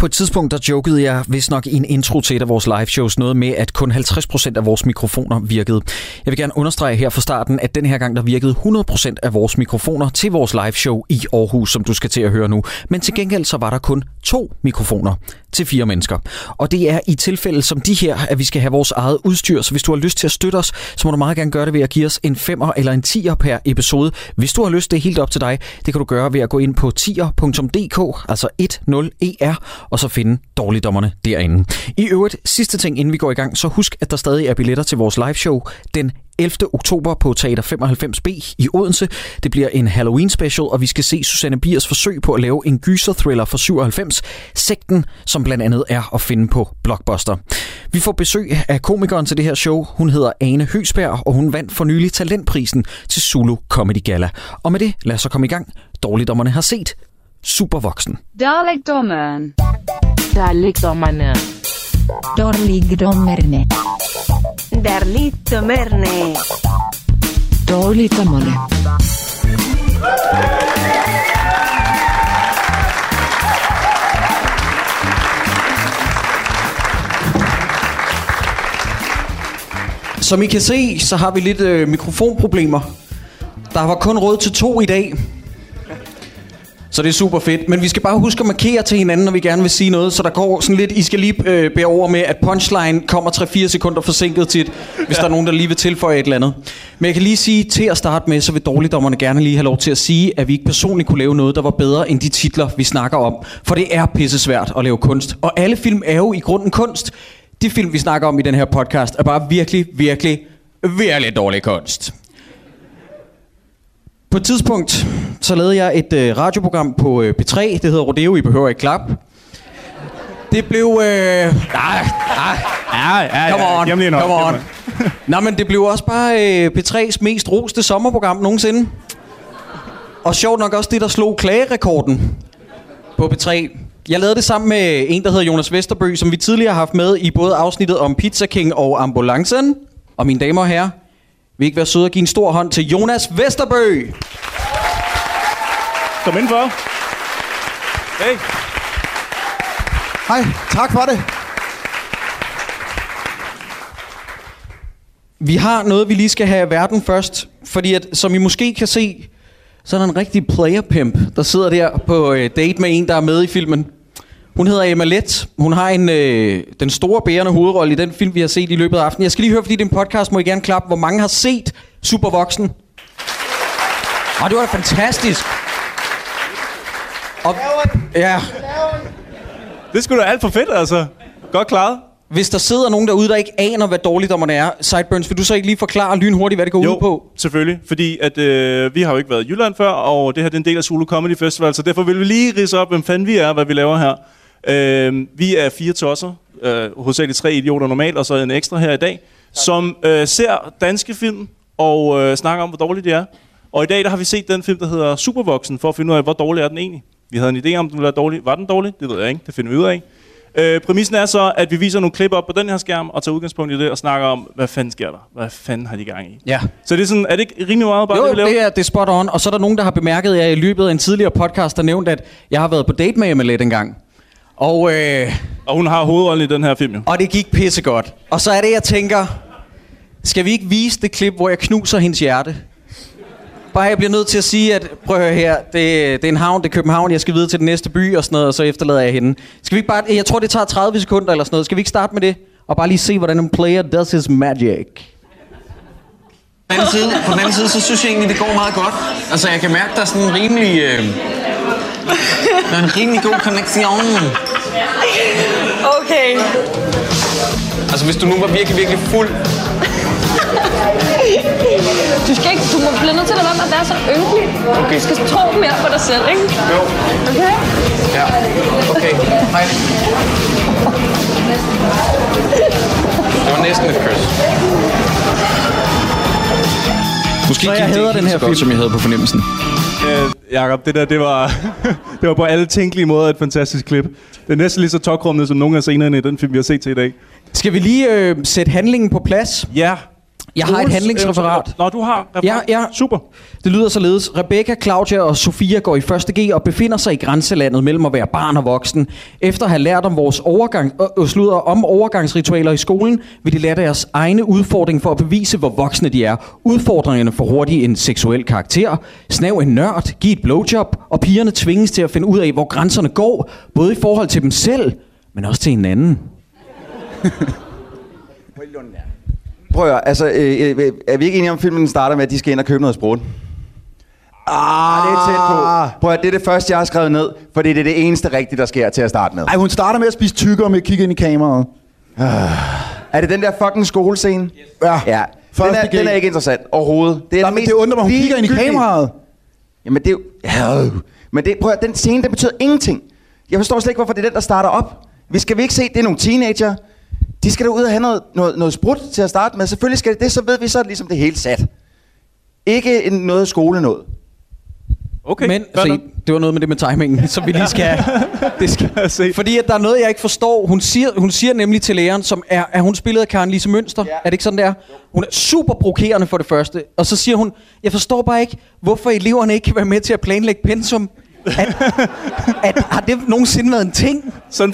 På et tidspunkt, der jokede jeg vist nok i en intro til et af vores liveshows noget med, at kun 50% af vores mikrofoner virkede. Jeg vil gerne understrege her fra starten, at den her gang, der virkede 100% af vores mikrofoner til vores liveshow i Aarhus, som du skal til at høre nu. Men til gengæld, så var der kun 2 mikrofoner til 4 mennesker. Og det er i tilfælde som de her, at vi skal have vores eget udstyr, så hvis du har lyst til at støtte os, så må du meget gerne gøre det ved at give os en 5'er eller en 10'er per episode. Hvis du har lyst, det er helt op til dig. Det kan du gøre ved at gå ind på 10er.dk, altså 10er, og så finde Dårligdommerne derinde. I øvrigt, sidste ting inden vi går i gang, så husk, at der stadig er billetter til vores liveshow den 11. oktober på Teater 95B i Odense. Det bliver en Halloween-special, og vi skal se Susanne Biers forsøg på at lave en gyser-thriller fra 97, Sekten, som blandt andet er at finde på Blockbuster. Vi får besøg af komikeren til det her show. Hun hedder Ane Høsberg, og hun vandt for nylig talentprisen til Solo Comedy Gala. Og med det, lad os så komme i gang. Dårligdommerne har set Supervoksen. Dårligdommerne. Dårligdommerne. Dårligdommerne. Dårligdommerne. Dårligdommerne. Som I kan se, så har vi lidt mikrofonproblemer. Der var kun råd til 2 i dag. Så det er super fedt. Men vi skal bare huske at markere til hinanden, når vi gerne vil sige noget. Så der går sådan lidt, I skal lige bære over med, at punchline kommer 3-4 sekunder forsinket til, hvis der er nogen, der lige vil tilføje et eller andet. Men jeg kan lige sige, til at starte med, så vil dårligdommerne gerne lige have lov til at sige, at vi ikke personligt kunne lave noget, der var bedre end de titler, vi snakker om. For det er pissesvært at lave kunst. Og alle film er jo i grunden kunst. De film, vi snakker om i den her podcast, er bare virkelig, virkelig, virkelig dårlig kunst. På et tidspunkt, så lavede jeg et radioprogram på P3. Det hedder Rodeo, I behøver ikke klap. Det blev... Come on. Nej, men det blev også bare P3's mest roste sommerprogram nogensinde. Og sjovt nok også det, der slog klagerekorden på P3. Jeg lavede det sammen med en, der hedder Jonas Vesterbøg, som vi tidligere har haft med i både afsnittet om Pizza King og Ambulancen. Og mine damer og herrer, vil I ikke være søde at give en stor hånd til Jonas Vesterbøg? Kom indenfor. Hey. Hej, tak for det. Vi har noget, vi lige skal have i verden først. Fordi at, som I måske kan se, så er der en rigtig player-pimp, der sidder der på date med en, der er med i filmen. Hun hedder Emma Lett. Hun har den store bærende hovedrolle i den film, vi har set i løbet af aftenen. Jeg skal lige høre, fordi det er en podcast, må I gerne klappe. Hvor mange har set Supervoksen? Det var da fantastisk. Og, ja. Det skulle da alt for fedt, altså. Godt klaret. Hvis der sidder nogen derude, der ikke aner, hvad dårligdommerne er, Sideburns, vil du så ikke lige forklare lynhurtigt, hvad det går ud på? Jo, selvfølgelig. Fordi at, vi har jo ikke været i Jylland før, og det her er en del af Zulu Comedy Festival, så derfor vil vi lige ridse op, hvem fanden vi er, hvad vi laver her. Vi er 4 tosser, hovedsageligt 3 idioter normalt, og så en ekstra her i dag, som ser danske film og snakker om, hvor dårligt det er. Og i dag der har vi set den film, der hedder Supervoksen, for at finde ud af, hvor dårlig er den egentlig. Vi havde en idé om, den ville være dårlig. Var den dårlig? Det ved jeg ikke. Det finder vi ud af. Præmissen er så, at vi viser nogle klip op på den her skærm og tager udgangspunkt i det og snakker om, hvad fanden sker der? Hvad fanden har de gang i? Ja. Så det er sådan, er det ikke rimelig meget bare jo, det er spot on. Og så er der nogen, der har bemærket, at jeg i løbet af en tidligere podcast har nævnt, at jeg har været på date med Amalette engang. Og hun har hovedrollen i den her film jo. Og det gik pissegodt. Og så er det, jeg tænker, skal vi ikke vise det klip, hvor jeg knuser hendes hjerte? Bare jeg bliver nødt til at sige, at prøv at høre her, det er en havn, det er København, jeg skal videre til den næste by og sådan noget, og så efterlader jeg hende. Skal vi ikke bare, jeg tror det tager 30 sekunder eller sådan noget, skal vi ikke starte med det? Og bare lige se, hvordan en player does his magic. På den anden side, så synes jeg egentlig, det går meget godt. Altså jeg kan mærke, der er sådan en rimelig, der er en rimelig god connection. Okay. Altså hvis du nu var virkelig, virkelig fuld. Du må blive nødt til at være med at være så ynkelig. Okay. Du skal tro mere på dig selv, ikke? Jo. Okay? Ja. Okay. Hej. Det var næsten et kys. Måske så jeg hedder den her film, som jeg havde på fornemmelsen. Jakob, det der, det var på alle tænkelige måder et fantastisk klip. Det er næsten lige så tokrummende, som nogle af scenerne i den film, vi har set til i dag. Skal vi lige sætte handlingen på plads? Ja. Jeg har et handlingsreferat. Nå, du har referat. Ja, super. Det lyder således. Rebecca, Claudia og Sofia går i 1.G og befinder sig i grænselandet mellem at være barn og voksen. Efter at have lært om vores overgangsritualer i skolen, vil de lære deres egne udfordring for at bevise, hvor voksne de er. Udfordringerne får hurtigt en seksuel karakter. Snav en nørd, giv et blowjob, og pigerne tvinges til at finde ud af, hvor grænserne går, både i forhold til dem selv, men også til hinanden. Prøv at høre, altså, er vi ikke enige om, filmen starter med, at de skal ind og købe noget sprut? Ah, det er tæt på. Prøv at høre, det er det første, jeg har skrevet ned, for det er det eneste rigtige, der sker til at starte med. Ej, hun starter med at spise tykkere med at kigge ind i kameraet. Er det den der fucking skolescene? Yes. Ja. Den er ikke interessant overhovedet. Det er nej, men det undrer mig, hun kigger ind i kameraet. Jamen det er jo... Ja. Men det, prøv at høre, den scene, der betyder ingenting. Jeg forstår slet ikke, hvorfor det er den, der starter op. Vi ikke se, det er nogle teenager. De skal da ud og have noget sprut til at starte med. Selvfølgelig skal det, så ved vi, så er det ligesom det hele sat. Ikke noget skole noget. Okay. Men se, det var noget med det med timingen, som vi lige skal... Det skal se. Fordi at der er noget, jeg ikke forstår. Hun siger nemlig til læreren, som er hun spillet af Karen Lise Mønster? Ja. Er det ikke sådan, det er? Hun er super provokerende for det første. Og så siger hun, jeg forstår bare ikke, hvorfor eleverne ikke kan være med til at planlægge pensum. Har det nogensinde været en ting? Sådan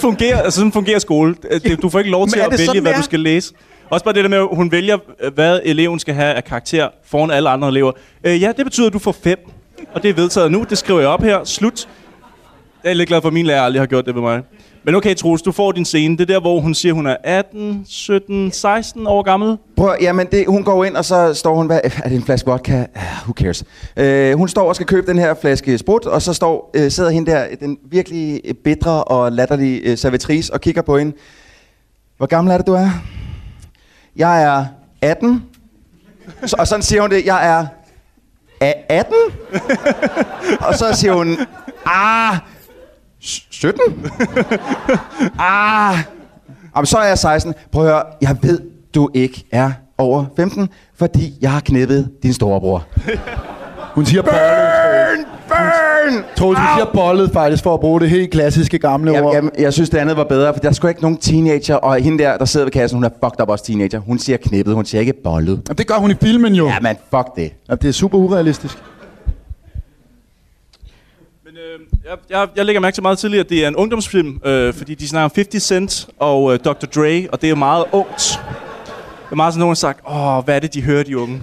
fungerer skole. Du får ikke lov til at vælge, hvad du skal læse. Også bare det der med, at hun vælger, hvad eleven skal have af karakter foran alle andre elever. Ja, det betyder, at du får 5. Og det er vedtaget nu. Det skriver jeg op her. Slut. Jeg er lidt glad for, at min lærer aldrig har gjort det ved mig. Men okay, Troels, du får din scene. Det der, hvor hun siger, hun er 18, 17, 16 år gammel. Prøv, jamen det, hun går ind, og så står hun... Hvad, er det en flaske vodka? Who cares? Hun står og skal købe den her flaske sprut, og så sidder hende der, den virkelig bitre og latterlige servitrice, og kigger på hende. Hvor gammel er det, du er? Jeg er 18. Og sådan siger hun det. Jeg er 18? Og så siger hun... 17? Jamen, så er jeg 16. Prøv at høre, jeg ved, du ikke er over 15, fordi jeg har knippet din storebror. Hun siger bollet. Burn! Troels, hun siger bollet faktisk, for at bruge det helt klassiske gamle ord. Jeg synes, det andet var bedre, for der er sgu ikke nogen teenager, og hende der, der sidder ved kassen, hun er fucked up også teenager. Hun siger knippet, hun siger ikke bollet. Jamen, det gør hun i filmen jo. Ja, men fuck det. Jamen, det er super urealistisk. Jeg lægger mærke til meget tidligere, at det er en ungdomsfilm, fordi de snakker om 50 Cent og Dr. Dre, og det er meget ungt. Det er meget sådan, nogen har sagt, hvad er det, de hører, de unge?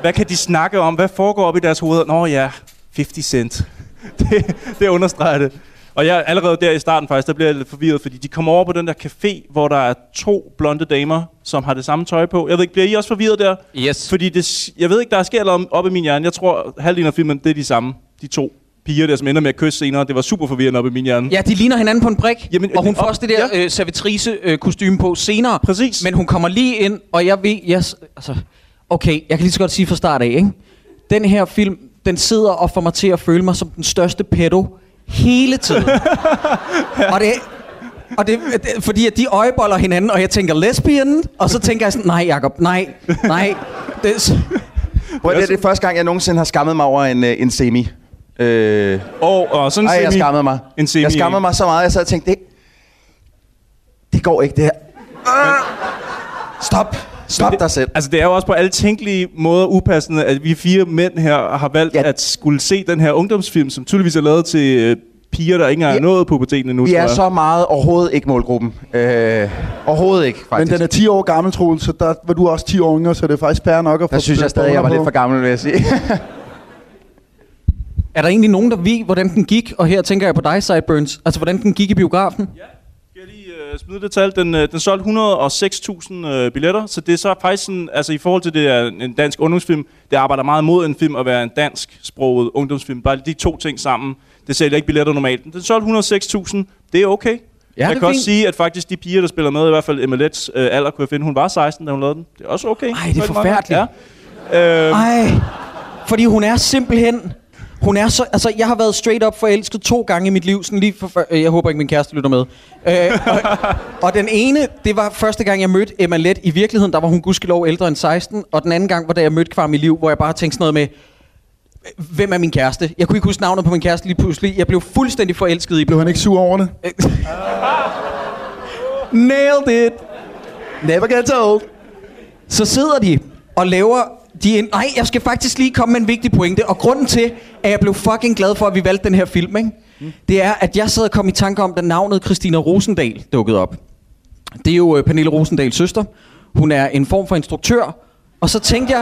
Hvad kan de snakke om? Hvad foregår op i deres hoveder? Nå ja, 50 Cent. Det understreger det. Og jeg allerede der i starten faktisk, der bliver jeg lidt forvirret, fordi de kommer over på den der café, hvor der er 2 blonde damer, som har det samme tøj på. Jeg ved ikke, bliver I også forvirret der? Yes. Fordi jeg ved ikke, der sker noget op i min hjerne. Jeg tror, halvdelen af filmen, det er de samme, de 2. piger der, som ender med at kysse senere. Det var super forvirrende op i min hjerne. Ja, de ligner hinanden på en brik. Jamen, og hun får også det der servitrice-kostyme på senere. Præcis. Men hun kommer lige ind, og jeg ved... jeg kan lige så godt sige fra start af, ikke? Den her film, den sidder og får mig til at føle mig som den største pedo hele tiden. Ja. Og det, fordi at de øjeboller hinanden, og jeg tænker lesbian, og så tænker jeg sådan, nej Jacob, nej. Det er første gang, jeg nogensinde har skammet mig over en semi. Jeg skammede mig. Jeg skammede mig så meget, jeg sad og tænkte, det går ikke, det her. Stop dig selv. Altså, det er jo også på alle tænkelige måder upassende, at vi 4 mænd her har valgt at skulle se den her ungdomsfilm, som tydeligvis er lavet til piger, der ikke engang er nået puberteten endnu. Vi er så meget overhovedet ikke målgruppen. Overhovedet ikke, faktisk. Men den er 10 år gammel, Troel, så der var du også 10 år yngre, så det er faktisk fair nok at få... Der synes jeg stadig, jeg var lidt for gammel, vil jeg sige. Er der egentlig nogen, der ved, hvordan den gik? Og her tænker jeg på dig, Sideburns. Altså, hvordan den gik i biografen? Ja, skal jeg lige smide det tal. Den solgte 106.000 billetter, så det er så faktisk sådan, altså i forhold til det er en dansk ungdomsfilm, det arbejder meget mod en film at være en dansksproget ungdomsfilm. Bare de 2 ting sammen, det sælger ikke billetter normalt. Den solgte 106.000, det er okay. Ja, jeg kan også sige, at faktisk de piger, der spiller med, i hvert fald Emma Lett alder, kunne jeg finde, hun var 16, da hun lavede den. Det er også okay. Ej, det er forfærdeligt. Ja. Fordi hun er simpelthen... Hun er så... Altså, jeg har været straight up forelsket 2 gange i mit liv, sådan lige for... Jeg håber ikke, min kæreste lytter med. Og den ene, det var første gang, jeg mødte Emma Lett. I virkeligheden, der var hun gudskelov ældre end 16. Og den anden gang var da jeg mødte Kvarm i liv, hvor jeg bare tænkte sådan noget med... Hvem er min kæreste? Jeg kunne ikke huske navnet på min kæreste lige pludselig. Jeg blev fuldstændig forelsket i... Blev han ikke sur over det? Nailed it! Never gets old! Så sidder de og laver de en... Nej, jeg skal faktisk lige komme med en vigtig pointe. Og grunden til, at jeg blev fucking glad for, at vi valgte den her film, ikke? Mm. Det er, at jeg sad og kom i tanke om, da navnet Christina Rosendahl dukkede op. Det er jo Pernille Rosendahls søster. Hun er en form for instruktør. Og så tænkte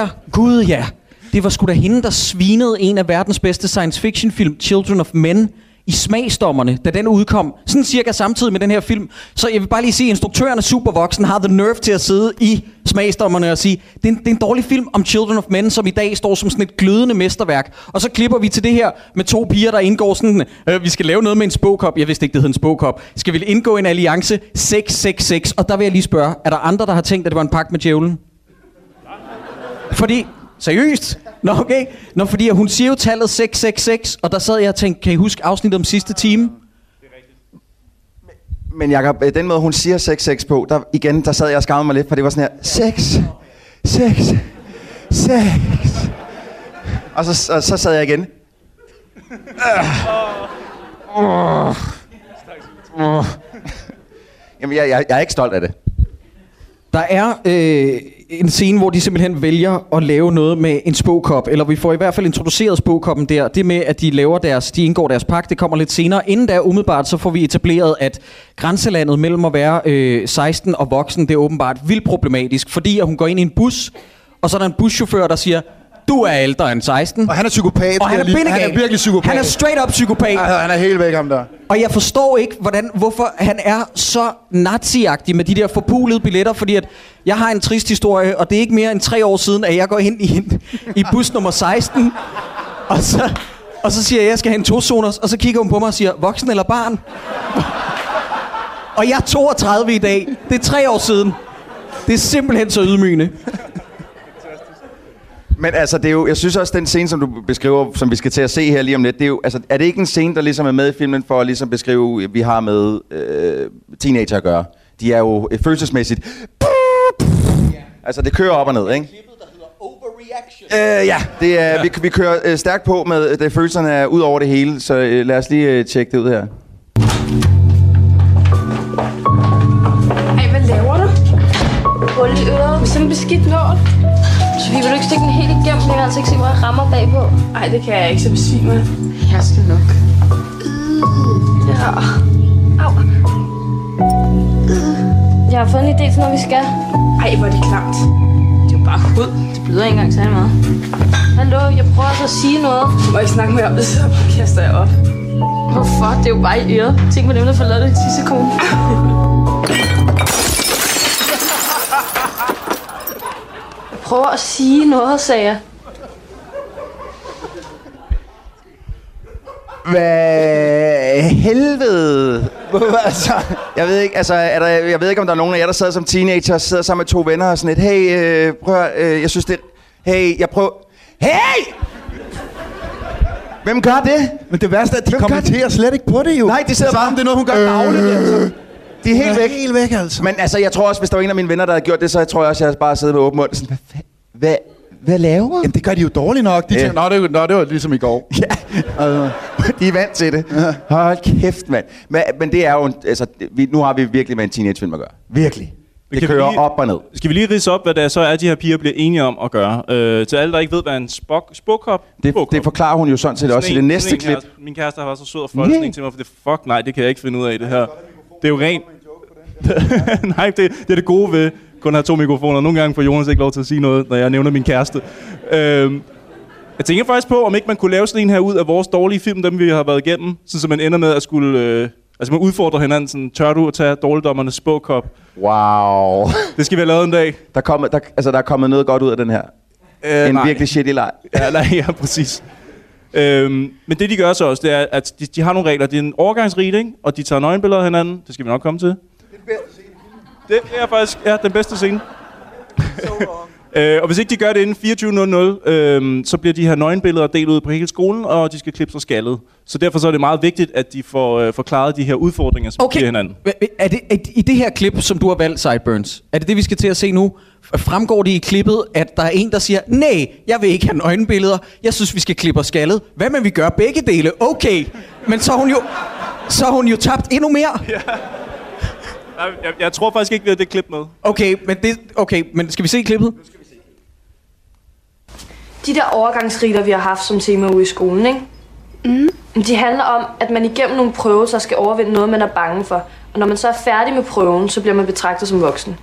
jeg... Gud ja, det var sgu da hende, der svinede en af verdens bedste science fiction film, Children of Men, i Smagsdommerne, da den udkom. Sådan cirka samtidig med den her film. Så jeg vil bare lige sige, at instruktøren af Supervoksen har the nerve til at sidde i Smagsdommerne og sige, det er en dårlig film om Children of Men, som i dag står som sådan et glødende mesterværk. Og så klipper vi til det her med to piger, der indgår sådan, vi skal lave noget med en spåkop. Jeg vidste ikke, det hed en spåkop. Skal vi indgå en alliance? 666. Og der vil jeg lige spørge, er der andre, der har tænkt, at det var en pagt med djævlen? Fordi... Seriøst? Nå, okay. Nå, fordi hun siger jo tallet 666, og der sad jeg og tænkte, kan I huske afsnittet om sidste time? Det er rigtigt. Men Jacob, den måde hun siger 66 på, der, igen, der sad jeg og skammede mig lidt, for det var sådan her, 6, 6, 6. Og så sad jeg igen. Jamen, jeg er ikke stolt af det. Der er... en scene, hvor de simpelthen vælger at lave noget med en spåkop, eller vi får i hvert fald introduceret spåkoppen der. Det med, at de indgår deres pagt, det kommer lidt senere. Inden der umiddelbart, så får vi etableret, at grænselandet mellem at være 16 og voksen, det er åbenbart vildt problematisk, fordi at hun går ind i en bus, og så er der en buschauffør, der siger, du er ældre end 16. Og han er psykopat. Og han er virkelig psykopat. Han er straight up psykopat. Ej, han er helt væk ham der. Og jeg forstår ikke, hvorfor han er så naziagtig med de der forpulede billetter, fordi at jeg har en trist historie, og det er ikke mere end 3 år siden, at jeg går ind i bus nummer 16, og så siger jeg, at jeg skal have en 2-zoners, og så kigger hun på mig og siger, voksen eller barn? Og jeg er 32 i dag. Det er 3 år siden. Det er simpelthen så ydmygende. Men altså, det er jo, jeg synes også, den scene, som du beskriver, som vi skal til at se her lige om lidt, det er jo, altså, er det ikke en scene, der ligesom er med i filmen for at ligesom beskrive, at vi har med teenager at gøre? De er jo følelsesmæssigt... Yeah. Altså, det kører op og ned, ikke? Klippet, der hedder overreaction. Ja, det er, vi kører stærkt på med, at følelserne er ud over det hele, så lad os lige tjekke det ud her. Ej, hvad laver du? Hold i øret med sådan en beskidt nål. Så vi vil du ikke stikke den helt igennem, men jeg kan altså ikke se, hvor jeg rammer bagpå. Ej, det kan jeg ikke, så besvime. Jeg skal nok. Ja. Au. Jeg har fået en idé til, når vi skal. Ej, hvor er det klart. Det er jo bare hud. Det bløder ikke engang særlig meget. Hallo, jeg prøver altså at sige noget. Du må ikke snakke mere om det, så kaster jeg op. Hvorfor? Det er jo bare i øret. Tænk på dem, der får lavet det i 10 sekunder. Prøv at sige noget, sagde jeg. Hvad helvede? Altså, jeg ved ikke, jeg ved ikke, om der er nogen af jer, der sad som teenager og sidder sammen med 2 venner og sådan et. Hey, prøv jeg synes det... Hey, jeg prøver... Hey! Hvem gør det? Men det værste er, at de kommenterer slet ikke på det, jo. Nej, de sidder bare... Det er noget, hun gør dagligt, altså. Det er helt væk. Helt væk, altså. Men altså, jeg tror også, hvis der var en af mine venner, der havde gjort det, så jeg tror også, jeg bare sidder med åben mund og sådan, hvad laver? Jamen, det gør de jo dårligt nok. De tænker, det var ligesom i går. Ja, altså, de er vant til det. Ja. Hold kæft, mand. Men det er jo, altså, nu har vi virkelig med en teenagefilm at gøre. Virkelig. Det kører lige, op og ned. Skal vi lige ridse op, hvad det er, så er de her piger bliver enige om at gøre? Til alle, der ikke ved, hvad en spåkop... Det forklarer hun jo sådan set også i det næste klip. Min kæreste har været så sød og folde sådan en til mig, for det fuck nej, det kan jeg ikke finde ud af det her. Det er jo rent. Nej, det er det gode ved kun at have 2 mikrofoner. Nogle gange får Jonas ikke lov til at sige noget, når jeg nævner min kæreste. Jeg tænker faktisk på, om ikke man kunne lave sådan en her ud af vores dårlige film, dem vi har været igennem, så man ender med at skulle... altså man udfordrer hinanden sådan, tør du at tage dårligdommernes spåkop? Wow. Det skal vi have lavet en dag. Der er kommet noget godt ud af den her. Virkelig shitty leg. Ja, præcis. Men det de gør så også, det er, at de har nogle regler. Det er en overgangsrite, ikke? Og de tager nøgenbilleder af hinanden. Det skal vi nok komme til. Det er faktisk den bedste scene. Og hvis ikke de gør det inden 24.00, så bliver de her nøgenbilleder delt ud på hele skolen, og de skal klippe sig skaldet. Så derfor så er det meget vigtigt, at de får forklaret de her udfordringer, som giver hinanden. Er det i det her klip, som du har valgt, Sideburns, er det det, vi skal til at se nu? Fremgår det i klippet, at der er en, der siger, nej, jeg vil ikke have nøgenbilleder, jeg synes, vi skal klippe os skaldet. Hvad med vi gør begge dele? Okay, men så har hun jo tabt endnu mere. Yeah. Jeg tror faktisk ikke, vi havde det klip med. Okay, men skal vi se klippet? Nu skal vi se. De der overgangsriter, vi har haft som tema ude i skolen, ikke? Mm. De handler om, at man igennem nogle prøver, så skal overvinde noget, man er bange for. Og når man så er færdig med prøven, så bliver man betragtet som voksen.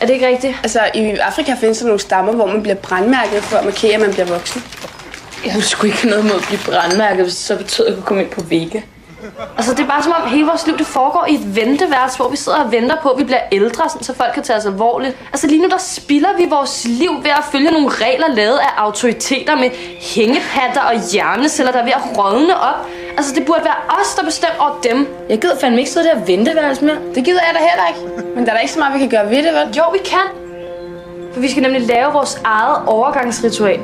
Er det ikke rigtigt? Altså, i Afrika findes der nogle stammer, hvor man bliver brandmærket for at markere, at man bliver voksen. Jeg ville sgu ikke have noget mod at blive brandmærket, hvis så betød, at jeg kunne komme ind på vægge. Altså, det er bare som om hele vores liv, det foregår i et venteværelse, hvor vi sidder og venter på, at vi bliver ældre, så folk kan tage os alvorligt. Altså, lige nu der spilder vi vores liv ved at følge nogle regler lavet af autoriteter med hængepatter og hjerneceller, der er ved at rådne op. Altså, det burde være os, der bestemmer over dem. Jeg gider fandme ikke sidde der og venteværelse mere. Det gider jeg da heller ikke. Men der er da ikke så meget, vi kan gøre ved det, vel? Jo, vi kan. For vi skal nemlig lave vores eget overgangsritual.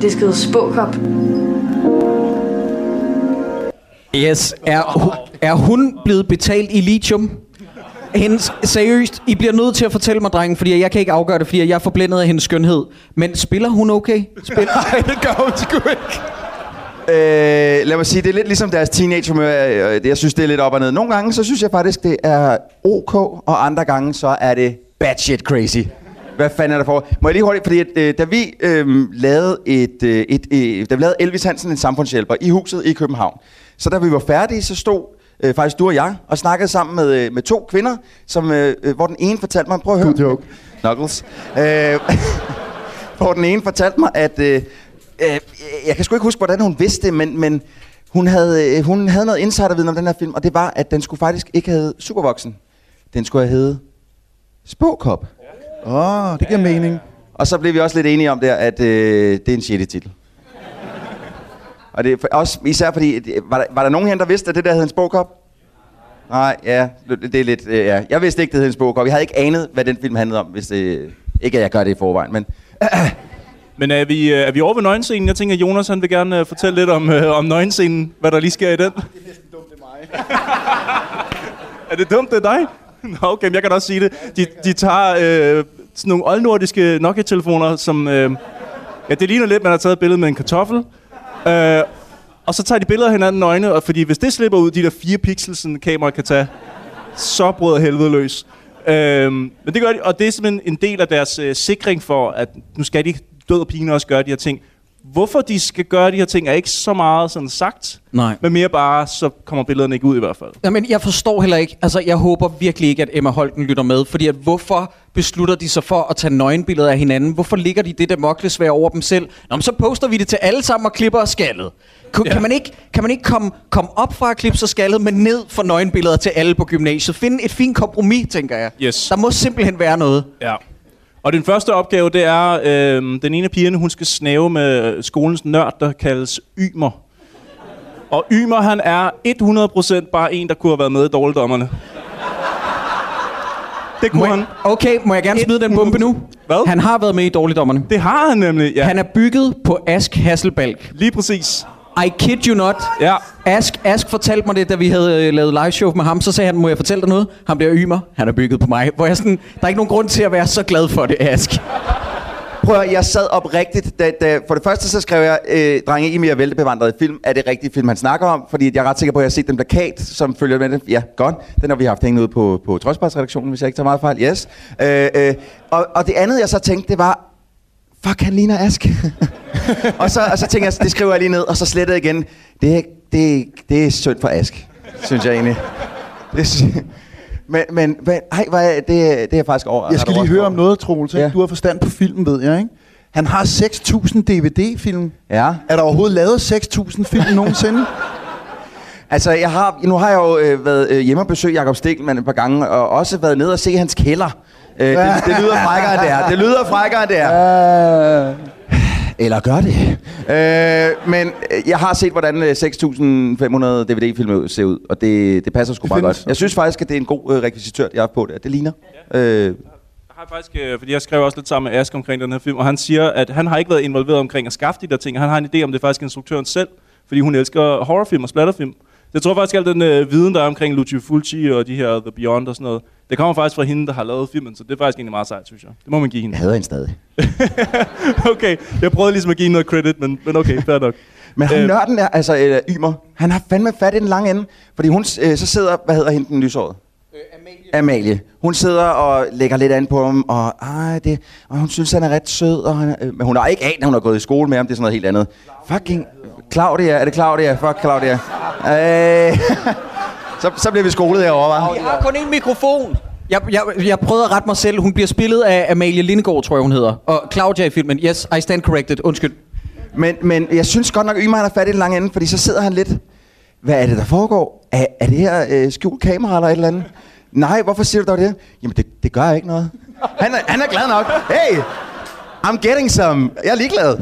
Det skal hedde spåkop. Yes, er hun blevet betalt i litium? Hendes, seriøst, I bliver nødt til at fortælle mig, drengen, fordi jeg kan ikke afgøre det, fordi jeg er forblændet af hendes skønhed. Men spiller hun okay? Nej, det gør hun sgu ikke. Lad mig sige, det er lidt ligesom deres teenage-humør. Jeg synes, det er lidt op og ned. Nogle gange, så synes jeg faktisk, det er ok, og andre gange, så er det bad shit crazy. Hvad fanden er der for? Må jeg lige hurtigt, fordi da vi lavede Elvis Hansen en samfundshjælper i huset i København, så da vi var færdige, så stod faktisk du og jeg og snakkede sammen med to kvinder, som, hvor den ene fortalte mig, prøv at høre. Good joke. Knuckles. Hvor den ene fortalte mig, at jeg kan sgu ikke huske, hvordan hun vidste det, men hun havde noget insiderviden om den her film, og det var, at den skulle faktisk ikke hedde Supervoksen. Den skulle have heddet Spåkop. Åh, det giver mening. Og så blev vi også lidt enige om der, at det er en shitty titel. Og det er også især fordi, var der nogen her, der vidste, at det der hed en spåkop? Nej, ja, det er lidt, ja. Jeg vidste ikke, det hed en spåkop. Jeg havde ikke anet, hvad den film handlede om, hvis det... Ikke, at jeg gør det i forvejen, men... Men er vi over ved nøgenscenen? Jeg tænker, Jonas han vil gerne fortælle lidt om nøgenscenen, hvad der lige sker i den. Det er næsten dumt, det er mig. Er det dumt, det er dig? Nå, okay, men jeg kan også sige det. De tager sådan nogle oldnordiske Nokia-telefoner, som... ja, det ligner lidt, man har taget et billede med en kartoffel. Og så tager de billeder af hinanden nøgne, og fordi hvis det slipper ud, de der 4 pixels, sådan kamera kan tage, så bryder helvede løs. Men det gør de, og det er simpelthen en del af deres sikring for, at nu skal de død og pine også gøre de her ting. Hvorfor de skal gøre de her ting, er ikke så meget sådan sagt. Nej. Men mere bare, så kommer billederne ikke ud i hvert fald. Jamen, jeg forstår heller ikke, altså jeg håber virkelig ikke, at Emma Holten lytter med, fordi at hvorfor beslutter de sig for at tage nøgenbilleder af hinanden? Hvorfor ligger de det damoklesværd over dem selv? Nå, men så poster vi det til alle sammen og klipper og skaldet. Ja. Kan man ikke komme op fra at klippe sig skaldet, men ned for nøgenbilleder til alle på gymnasiet? Finde et fint kompromis, tænker jeg. Yes. Der må simpelthen være noget. Ja. Og den første opgave, det er, den ene af pigerne, hun skal snæve med skolens nørd, der kaldes Ymer. Og Ymer, han er 100% bare en, der kunne have været med i Dårligdommerne. Det kunne han. Okay, må jeg gerne smide den bombe nu? Hvad? Han har været med i Dårligdommerne. Det har han nemlig, ja. Han er bygget på Ask Hasselbalg. Lige præcis. I kid you not. Ja. Ask fortalte mig det, da vi havde lavet liveshow med ham. Så sagde han, må jeg fortælle dig noget? Ham der Ymer, han er bygget på mig. Hvor jeg sådan, der er ikke nogen grund til at være så glad for det, Ask. Prøv at, jeg sad op rigtigt. For det første så skrev jeg, drenge, I mere væltebevandrede film. Er det rigtige film, han snakker om? Fordi jeg er ret sikker på, at jeg har set den plakat, som følger med den. Ja, godt. Den har vi haft hængt ud på Trodspartsredaktionen, hvis jeg ikke tager meget fejl. Yes. Og det andet, jeg så tænkte, det var... Fuck, han ligner Ask. og så tænker jeg, det skriver jeg lige ned, og så slettede jeg igen. Det er synd for Ask, synes jeg egentlig. Men ej, det er faktisk over. Jeg skal lige høre om noget, Troels. Ja. Du har forstand på filmen, ved jeg, ikke? Han har 6.000 DVD-film. Ja. Er der overhovedet lavet 6.000 film nogensinde? Altså, nu har jeg jo været hjemme og besøgt Jakob Stikkelmann et par gange, og også været nede og se hans kælder. Det lyder frækkere, det er. Eller gør det. Men jeg har set, hvordan 6.500 DVD-film ser ud, og det passer sgu meget godt. Jeg synes faktisk, at det er en god rekvisitør, jeg har på det. Det ligner. Ja. Jeg har faktisk, fordi jeg skrev også lidt sammen med Ask omkring den her film, og han siger, at han har ikke været involveret omkring at skaffe de der ting. Han har en idé om, det faktisk instruktøren selv, fordi hun elsker horrorfilm og splatterfilm. Jeg tror faktisk, at den viden, der er omkring Lucio Fulci og de her The Beyond og sådan noget, det kommer faktisk fra hende, der har lavet filmen, så det er faktisk egentlig meget sejt, synes jeg. Det må man give hende. Jeg hader hende stadig. Okay, jeg prøvede ligesom at give hende noget credit, men okay, fair nok. Men han nørden der, altså Ymer, han har fandme fat i den lange ende, fordi hun så sidder, hvad hedder hende, den lysåret? Amalie. Hun sidder og lægger lidt an på ham, og, og hun synes, han er ret sød, og han, men hun har ikke anet, at hun har gået i skole med ham, det er sådan noget helt andet. Fucking Claudia, er det Claudia? Fuck Claudia. Så bliver vi skolet herovre, hva'? Jeg har kun én mikrofon. Jeg prøvede at rette mig selv. Hun bliver spillet af Amalie Lindegård, tror jeg, hun hedder. Og Claudia i filmen. Yes, I stand corrected. Undskyld. Men jeg synes godt nok, at Ymer har fat i den lange ende, fordi så sidder han lidt... Hvad er det, der foregår? Er det her skjult kamera eller et eller andet? Nej, hvorfor siger du dog det? Jamen, det gør jeg ikke noget. Han er glad nok. Hey, I'm getting some. Jeg er ligeglad.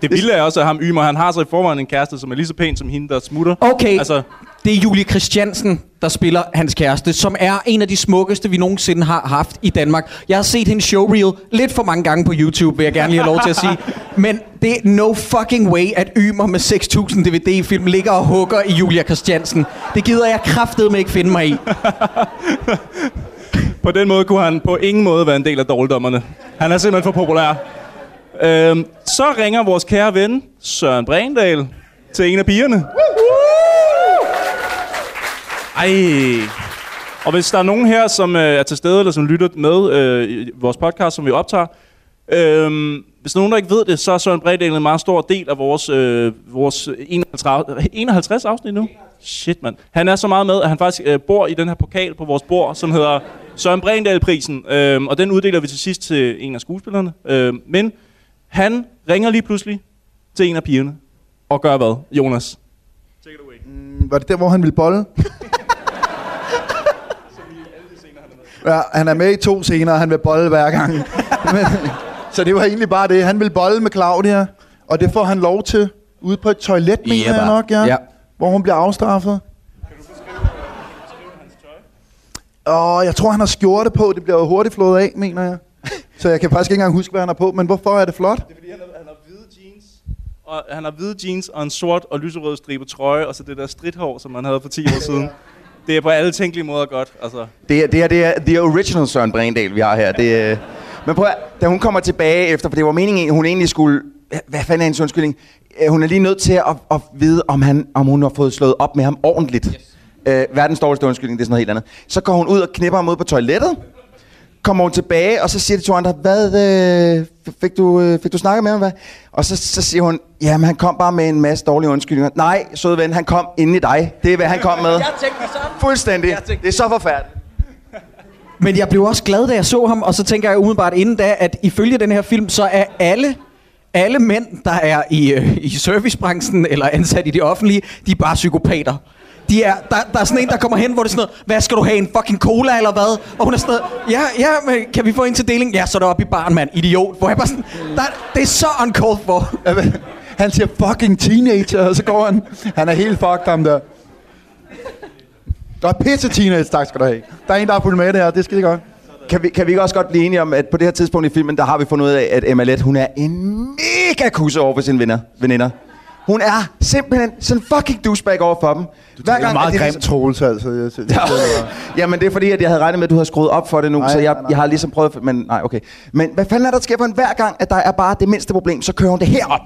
Det vilde er også af ham, Ymer. Han har så i forvejen en kæreste, som er lige så pæn som hende, der smutter. Okay. Altså, det er Julia Christiansen, der spiller hans kæreste, som er en af de smukkeste, vi nogensinde har haft i Danmark. Jeg har set hendes showreel lidt for mange gange på YouTube, vil jeg gerne lige have lov til at sige. Men det er no fucking way, at Ymer med 6.000 DVD-film ligger og hugger i Julia Christiansen. Det gider jeg kraftedme ikke finde mig i. På den måde kunne han på ingen måde være en del af dårligdommerne. Han er simpelthen for populær. Så ringer vores kære ven, Søren Bredahl, til en af pigerne. Ej. Og hvis der er nogen her, som er til stede, eller som lytter med i vores podcast, som vi optager. Hvis der er nogen, der ikke ved det, så er Søren Bredahl en meget stor del af vores 51 afsnit nu. Shit, mand. Han er så meget med, at han faktisk bor i den her pokal på vores bord, som hedder Søren Bredahl-prisen. Og den uddeler vi til sidst til en af skuespillerne. Men han ringer lige pludselig til en af pigerne. Og gør hvad, Jonas? Take it away. Var det der, hvor han ville bolle? Ja, han er med i 2 scener, og han vil bolle hver gang. Så det var egentlig bare det. Han vil bolle med Claudia, og det får han lov til ude på et toilet, mener jeg nok, ja, hvor hun bliver afstraffet. Kan du beskrive hans tøj? Og jeg tror, han har skjorte på. Det bliver jo hurtigt flået af, mener jeg. Så jeg kan faktisk ikke engang huske, hvad han har på, men hvorfor er det flot? Det er fordi, han har hvide jeans og en sort og lyserød stribe trøje, og så det der stridthår, som man havde for 10 år siden. Det er på alle tænkelige måder godt, altså. Det er the original Søren Bredahl, vi har her. Det, men prøv at, da hun kommer tilbage efter, for det var meningen, hun egentlig skulle... Hvad fanden er hendes undskyldning? Hun er lige nødt til at vide, om hun har fået slået op med ham ordentligt. Yes. Verdens dårligste undskyldning, det er sådan noget helt andet. Så går hun ud og knipper ham ud på toilettet. Kommer hun tilbage, og så siger de 2 andre, hvad fik du snakket med ham, hvad? Og så siger hun, jamen han kom bare med en masse dårlige undskyldninger. Nej, søde ven, han kom inden i dig. Det er, hvad han kom med. Jeg tænkte det sådan. Fuldstændig. Det er så forfærdeligt. Men jeg blev også glad, da jeg så ham, og så tænker jeg umiddelbart inden da, at ifølge den her film, så er alle mænd, der er i servicebranchen eller ansat i det offentlige, de er bare psykopater. Der er sådan en, der kommer hen, hvor det er sådan noget, hvad skal du have, en fucking cola eller hvad? Og hun er sådan noget, ja, men kan vi få en til deling? Ja, så er det op i baren, mand, idiot. Hvor jeg bare sådan, det er så uncalled for. Han siger fucking teenager, og så går han. Han er helt fucked, ham der. Der er pisse teenage, tak skal du have. Der er en, der har fulgt med det her, det skal I godt. Kan vi ikke også godt blive enige om, at på det her tidspunkt i filmen, der har vi fundet ud af, at Emma Lett, hun er en mega kusse over for sine veninder. Hun er simpelthen sådan fucking douchebag over for dem. Det er meget grimt Troels, altså. Jamen, det er fordi, at jeg havde regnet med, at du havde skruet op for det nu, jeg har ligesom prøvet... Men nej, okay. Men hvad fanden er der sker for hende hver gang, at der er bare det mindste problem, så kører hun det herop.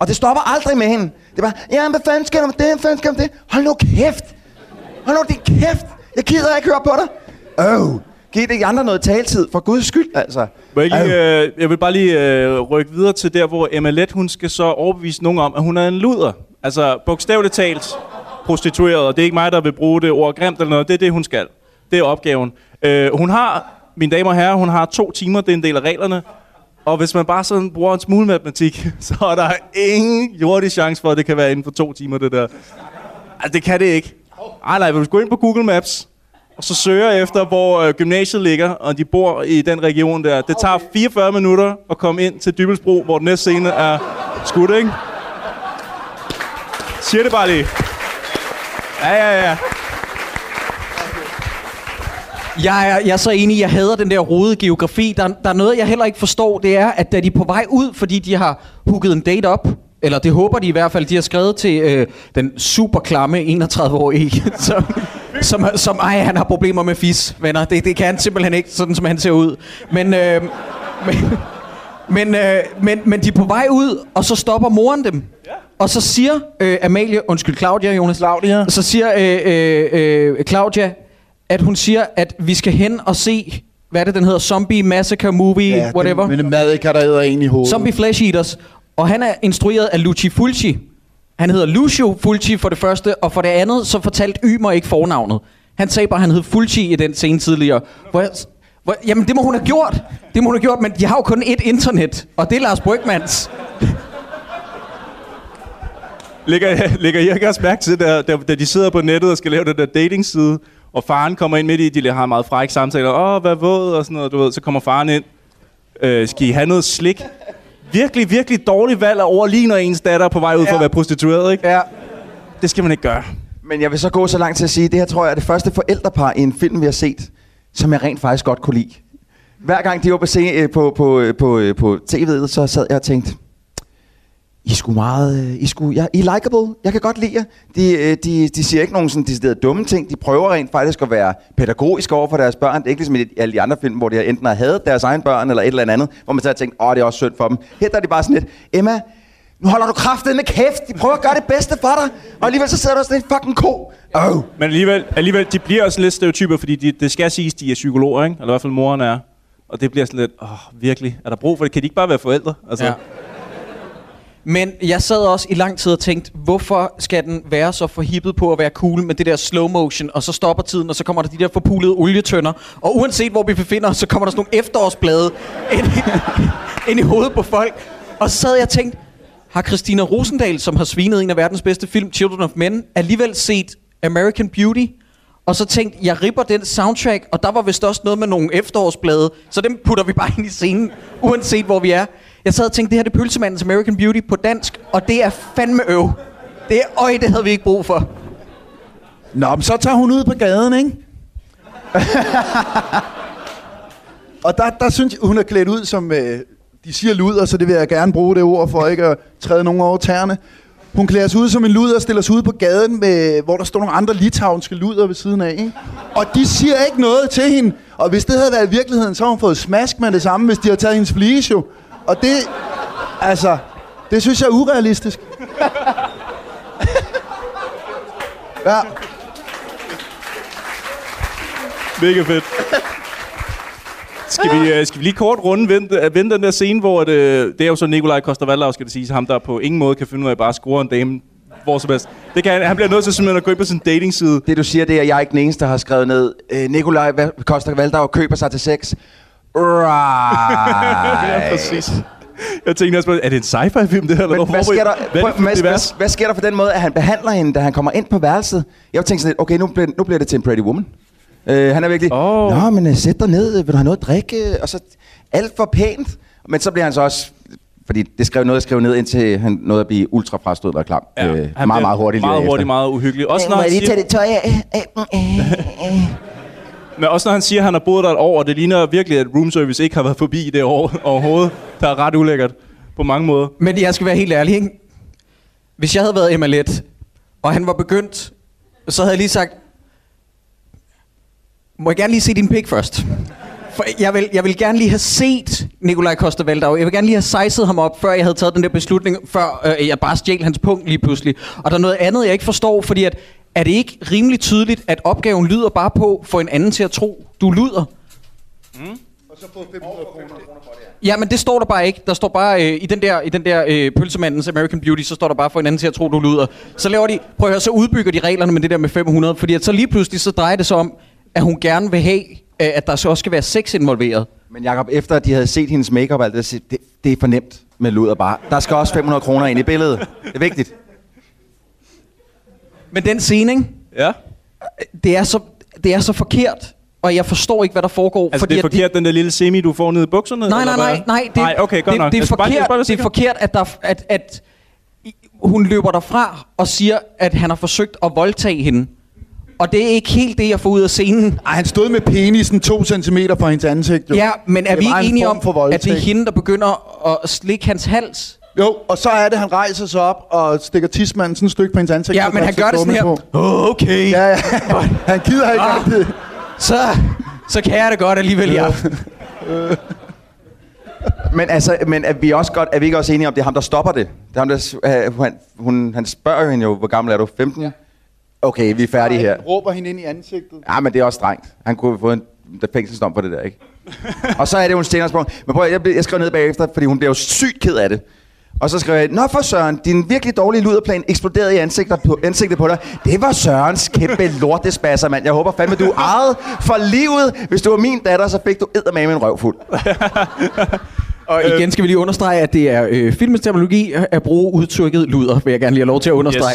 Og det stopper aldrig med hende. Det er bare, jamen, hvad fanden sker der med det? Hvad fanden sker der med det? Hold nu kæft! Hold nu din kæft! Jeg gider ikke høre på dig! Giv det andre noget taletid, for guds skyld, altså. Jeg vil bare lige rykke videre til der, hvor Emma Lett, hun skal så overbevise nogen om, at hun er en luder. Altså, bogstaveligt talt prostitueret, og det er ikke mig, der vil bruge det ord grimt eller noget. Det er det, hun skal. Det er opgaven. Hun har, mine damer og herrer, hun har 2 timer, det er en del af reglerne. Og hvis man bare sådan bruger en smule matematik, så er der ingen jordig chance for, at det kan være inden for 2 timer, det der. Altså, det kan det ikke. Nej, hvis du går ind på Google Maps... Og så søger efter, hvor gymnasiet ligger, og de bor i den region der. Det tager 44 minutter at komme ind til Dybelsbro, hvor den næste scene er skudt, ikke? Siger det bare lige. Ja. Jeg er så enig, jeg hader den der rodede geografi. Der er noget, jeg heller ikke forstår, det er, at da de er på vej ud, fordi de har hooket en date op, eller det håber de i hvert fald, de har skrevet til den superklamme 31-årige, som han har problemer med fis, venner. Det kan han simpelthen ikke, sådan som han ser ud. Men de er på vej ud, og så stopper moren dem. Ja. Og så siger Amalie, undskyld, Claudia, Jonas. Claudia. Så siger Claudia, at hun siger, at vi skal hen og se, hvad er det, den hedder? Zombie Massacre Movie, ja, whatever. Men mad kan der æder en i hovedet. Zombie Flesh Eaters. Og han er instrueret af Lucio Fulci. Han hedder Lucio Fulci for det første, og for det andet, så fortalte Ymer ikke fornavnet. Han sagde bare, at han hed Fulci i den scene tidligere. Jamen, det må hun have gjort. Det må hun have gjort, men jeg har jo kun ét internet, og det er Lars Brygmans. Lægger I ikke også mærke til, da de sidder på nettet og skal lave den der datingside, og faren kommer ind midt i, de har meget frække samtaler, hvad våd, og sådan noget, du ved, så kommer faren ind, skal I have noget slik? Virkelig, virkelig dårlig valg af ord, lige når ens datter er på vej ud for at være prostitueret, ikke? Ja. Det skal man ikke gøre. Men jeg vil så gå så langt til at sige, det her tror jeg er det første forældrepar i en film, vi har set, som jeg rent faktisk godt kunne lide. Hver gang de var på tv'et, så sad jeg og tænkte, I er likeable. Jeg kan godt lide jer. De siger ikke nogen sådan deciderede dumme ting. De prøver rent faktisk at være pædagogiske over for deres børn. Det er ikke ligesom i alle de andre film, hvor de enten har hadet deres egen børn eller et eller andet, hvor man så har tænkt, det er også synd for dem. Her der er de bare sådan lidt, Emma, nu holder du kraftet med kæft. De prøver at gøre det bedste for dig. Og alligevel så sidder der sådan en fucking ko. Men alligevel, de bliver også lidt stereotyper, fordi det skal siges, de er psykologer, ikke? Eller i hvert fald moren er. Og det bliver sådan lidt, virkelig, er der brug for det? Kan de ikke bare være forældre? Altså. Ja. Men jeg sad også i lang tid og tænkte, hvorfor skal den være så forhippet på at være cool med det der slow motion, og så stopper tiden, og så kommer der de der forpulede olietønder, og uanset hvor vi befinder os, så kommer der sådan nogle efterårsblade ind i hovedet på folk. Og så sad jeg og tænkte, har Christina Rosendahl, som har svinet en af verdens bedste film, Children of Men, alligevel set American Beauty? Og så tænkte jeg, ripper den soundtrack, og der var vist også noget med nogle efterårsblade, så dem putter vi bare ind i scenen, uanset hvor vi er. Jeg sad og tænkte, det her det er pølsemandens American Beauty på dansk, og det er fandme øv. Det havde vi ikke brug for. Nå, men så tager hun ud på gaden, ikke? Og der synes hun er klædt ud som, de siger luder, så det vil jeg gerne bruge det ord for ikke at træde nogen over tæerne. Hun klæder sig ud som en luder og stiller sig ud på gaden, hvor der står nogle andre litauiske luder ved siden af, ikke? Og de siger ikke noget til hende. Og hvis det havde været i virkeligheden, så har hun fået smask med det samme, hvis de havde taget hendes flise jo. Og det synes jeg er urealistisk. Ja. Mega fedt. Skal vi lige kort runde vente den der scene, hvor det er jo så Nikolaj Coster-Waldau, skal det sige, ham der på ingen måde kan finde ud af at bare score en dame hvor som helst. Det kan han bliver nødt til simpelthen at gå ind på sin datingside. Det du siger, det er, at jeg er ikke den eneste, der har skrevet ned, Nikolaj Coster-Waldau køber sig til sex. Right. Ja, præcis. Jeg tænkte også, er det en sci-fi-film, det her? Men hvad sker der for den måde, at han behandler hende, da han kommer ind på værelset? Jeg tænkte sådan lidt, okay, nu bliver det til en pretty woman. Han er virkelig, nå, men sæt dig ned, vil du have noget at drikke? Og så alt for pænt. Men så bliver han så også, fordi det skrev noget, jeg skrev ned, indtil han nåede at blive ultra frastødt og klam. Ja, meget hurtigt. Meget hurtigt, meget uhyggeligt. Også når han siger... Må jeg lige tage det tøj af? Men også når han siger, at han har boet der et år, og det ligner virkelig, at roomservice ikke har været forbi det år overhovedet. Der er ret ulækkert på mange måder. Men jeg skal være helt ærlig, ikke? Hvis jeg havde været Emma Lett, og han var begyndt, så havde jeg lige sagt, må jeg gerne lige se din pik først? For jeg vil gerne lige have set Nikolaj Coster-Waldau. Jeg vil gerne lige have sized ham op, før jeg havde taget den der beslutning, før jeg bare stjæl hans punkt lige pludselig. Og der er noget andet, jeg ikke forstår, fordi at er det ikke rimelig tydeligt, at opgaven lyder bare på for en anden til at tro, du lyder? Mm. Og så få 500 kroner for det. Ja, men det står der bare ikke. Der står bare i den der pølsemandens American Beauty, så står der bare for en anden til at tro, du lyder. Så laver de, prøv at høre, så udbygger de reglerne med det der med 500, fordi at så lige pludselig så drejer det sig om, at hun gerne vil have, at der så også skal være sex involveret. Men Jacob, efter at de havde set hendes makeup og alt det er for nemt med luder bare. Der skal også 500 kroner ind i billedet. Det er vigtigt. Men den scene, ikke? Ja. Det er så forkert, og jeg forstår ikke, hvad der foregår. Altså fordi det er forkert, den der lille semi, du får ned i bukserne? Nej. Det er forkert, at at hun løber derfra og siger, at han har forsøgt at voldtage hende. Og det er ikke helt det, jeg får ud af scenen. Ej, han stod med penisen 2 centimeter fra hendes ansigt. Jo. Ja, men er vi enige om, at det er hende, der begynder at slikke hans hals? Jo, og så er det, han rejser sig op og stikker tidsmanden sådan et stykke på hendes ansigt. Ja, men han gør det sådan her. Okay. Ja. Han gider ikke altid. Så kan jeg det godt alligevel i aften. Men er vi ikke også enige om, det er ham, der stopper det? Det er ham, der, han spørger hende jo, hvor gammel er du? 15? Ja. Okay, vi er færdige her. Han råber hende ind i ansigtet. Ja, men det er også strengt. Han kunne få en fængselsdom for det der, ikke? Og så er det, hun stænder sprung. Men prøv, jeg skrev ned bagefter, fordi hun blev jo sygt ked af det. Og så skrev jeg, nå for Søren, din virkelig dårlige luderplan eksploderede i ansigtet på dig. Det var Sørens kæmpe lortespasser, mand. Jeg håber fandme, du ejede for livet. Hvis du var min datter, så fik du eddermame en røvfuld. Og igen skal vi lige understrege, at det er filmens terminologi at bruge udtrykket luder, vil jeg gerne lige have lov til at understrege.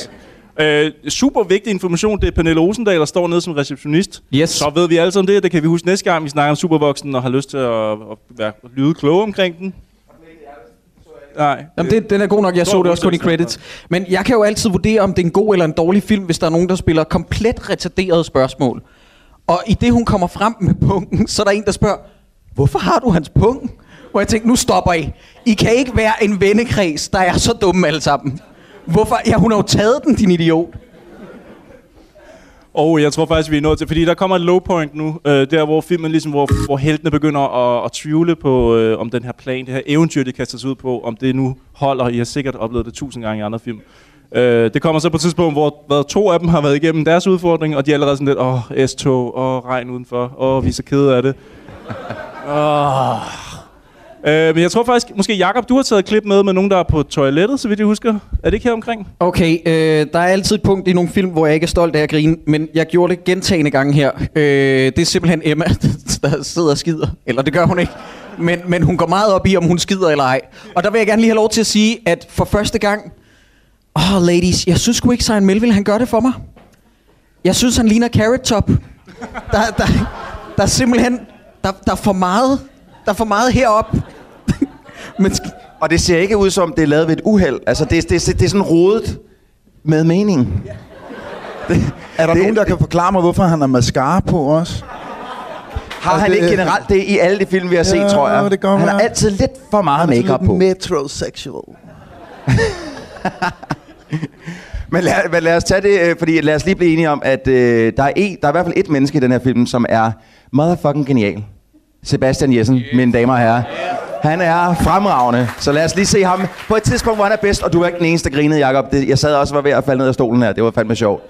Yes. Super vigtig information, det er Pernille Rosendahl, der står nede som receptionist. Yes. Så ved vi alle sammen det, det kan vi huske næste gang, vi snakker om Supervoksen og har lyst til at lyde kloge omkring den. Nej. Jamen den er god nok, jeg så det også kun i credits. Men jeg kan jo altid vurdere, om det er en god eller en dårlig film, hvis der er nogen, der spiller komplet retarderede spørgsmål. Og i det hun kommer frem med punkten, så er der en, der spørger, hvorfor har du hans punkt? Hvor jeg tænkte, nu stopper I. I kan ikke være en vennekreds, der er så dumme alle sammen. Hvorfor? Ja, hun har jo taget den, din idiot. Jeg tror faktisk, vi er nået til, fordi der kommer et low point nu, der hvor filmen ligesom, hvor heltene begynder at tvivle på, om den her plan, det her eventyr, det kastes ud på, om det nu holder, I har sikkert oplevet det 1000 gange i andre film. Det kommer så på et tidspunkt, hvor 2 af dem har været igennem deres udfordring, og de er allerede sådan lidt, S-tog, regn udenfor, vi er så kede af det. Men jeg tror faktisk, måske Jakob, du har taget et klip med nogen, der er på toilettet, så vidt jeg husker. Er det ikke her omkring? Okay, der er altid et punkt i nogle film, hvor jeg ikke er stolt af at grine, men jeg gjorde det gentagne gange her. Det er simpelthen Emma, der sidder og skider. Eller det gør hun ikke. Men hun går meget op i, om hun skider eller ej. Og der vil jeg gerne lige have lov til at sige, at for første gang... ladies, jeg synes sgu ikke, Søren Melville, han gør det for mig. Jeg synes, han ligner Carrot Top. Der er simpelthen... Der er for meget... Der er for meget herop. Og det ser ikke ud som, det er lavet ved et uheld. Altså, det er sådan rodet med mening. Ja. Er der nogen, der kan forklare mig, hvorfor han har mascara på også? Har han ikke generelt det i alle de film, vi har set, tror jeg? Det han har altid lidt for meget makeup på. Metrosexual. Men lad os tage det, fordi lad os lige blive enige om, at der er i hvert fald et menneske i den her film, som er motherfucking genial. Sebastian Jessen, mine damer og herrer. Han er fremragende, så lad os lige se ham på et tidspunkt, hvor han er bedst. Og du var ikke den eneste, der grinede, Jacob. Jeg sad også og var ved at falde ned af stolen her. Det var fandme sjovt.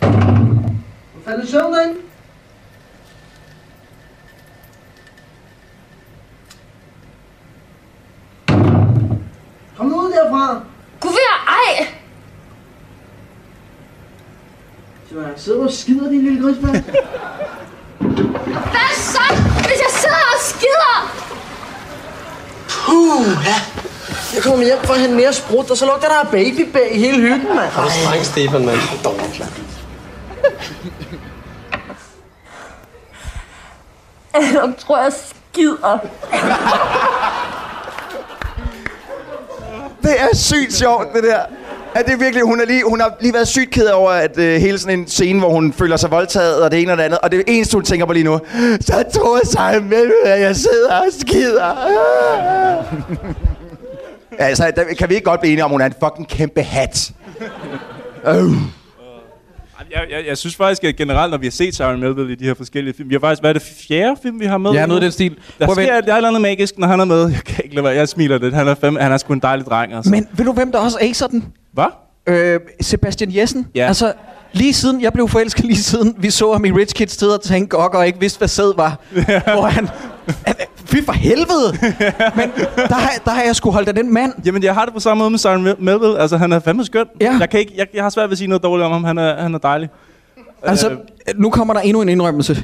Hvad fanden søvn derinde? Kom nu ud derfra. Gud vær, ej! Sidder du og skider, din lille grismand? Hvad så, hvis jeg sidder og skider? Ja. Jeg kommer hjem for at hente mere sprut, og så lugter der babybæg i hele hyggen, mand. Har du streng, Stefan, mand? Dårligt, mand. Jeg tror, jeg skider. Det er sygt sjovt, det der. Ja, det er virkelig, hun har lige været sygt ked over, at hele sådan en scene, hvor hun føler sig voldtaget, og det ene og det andet, og det eneste, hun tænker på lige nu, så troede jeg med, at jeg sidder og skider. Altså, der, kan vi ikke godt blive enige om, hun er en fucking kæmpe hat? Jeg synes faktisk, at generelt, når vi har set Søren Melville i de her forskellige film, vi har faktisk, hvad er det, 4. film, vi har med? Ja, noget af den stil. Der er et eller andet magisk, når han er med. Jeg kan ikke lade være, jeg smiler lidt. Han er sgu en dejlig dreng, altså. Men ved du, hvem der også acer den? Hvad? Sebastian Jessen. Ja. Altså, jeg blev forelsket lige siden, vi så ham i Rich Kids steder og tænkte gok, og ikke vidste, hvad sæd var. Ja. Hvor han... Fy for helvede! Men der har jeg sgu holdt af den mand. Jamen, jeg har det på samme måde med Søren Melville. Altså, han er fandme skøn. Ja. Jeg har svært ved at sige noget dårligt om ham. Han er dejlig. Altså, nu kommer der endnu en indrømmelse.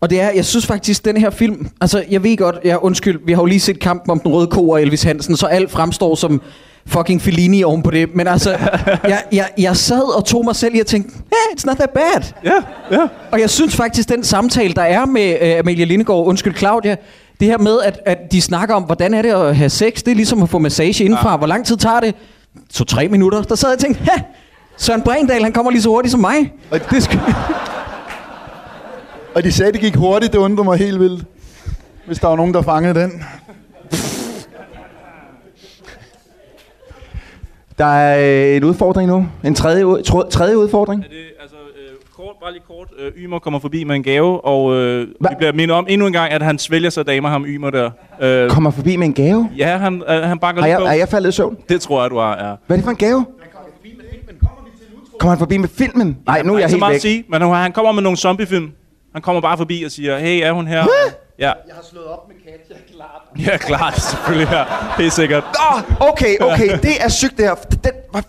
Og det er, jeg synes faktisk, den her film... Altså, jeg ved godt, vi har jo lige set kampen om den røde ko og Elvis Hansen, så alt fremstår som fucking Fellini oven på det. Men altså, jeg sad og tog mig selv i og tænkte, hey, it's not that bad. Ja. Og jeg synes faktisk, den samtale, der er med Amelia Lindegaard, Claudia, det her med, at de snakker om, hvordan er det at have sex, det er ligesom at få massage indfra. Ja. Hvor lang tid tager det? 2-3 minutter. Der sad jeg og tænkte, Søren Bredahl, han kommer lige så hurtigt som mig. Og og de sagde, det gik hurtigt, det undrer mig helt vildt. Hvis der var nogen, der fangede den. Der er en udfordring nu. En tredje udfordring. Er det, altså, bare lige kort. Ymer kommer forbi med en gave, og vi bliver mindet om endnu en gang, at han svælger sig damer, ham Ymer der. Kommer forbi med en gave? Ja, han banker lidt på. Er jeg faldet i søvn? Det tror jeg, du har, ja. Hvad er det for en gave? Kommer han forbi med filmen? Nej, nu er jeg helt væk. Sige, men han kommer med nogle zombiefilm. Han kommer bare forbi og siger, hey, er hun her? Ja. Jeg har slået op med Katja, klart. Ja, klart, selvfølgelig her. Det er sikkert. Nå, okay, det er sygt det her.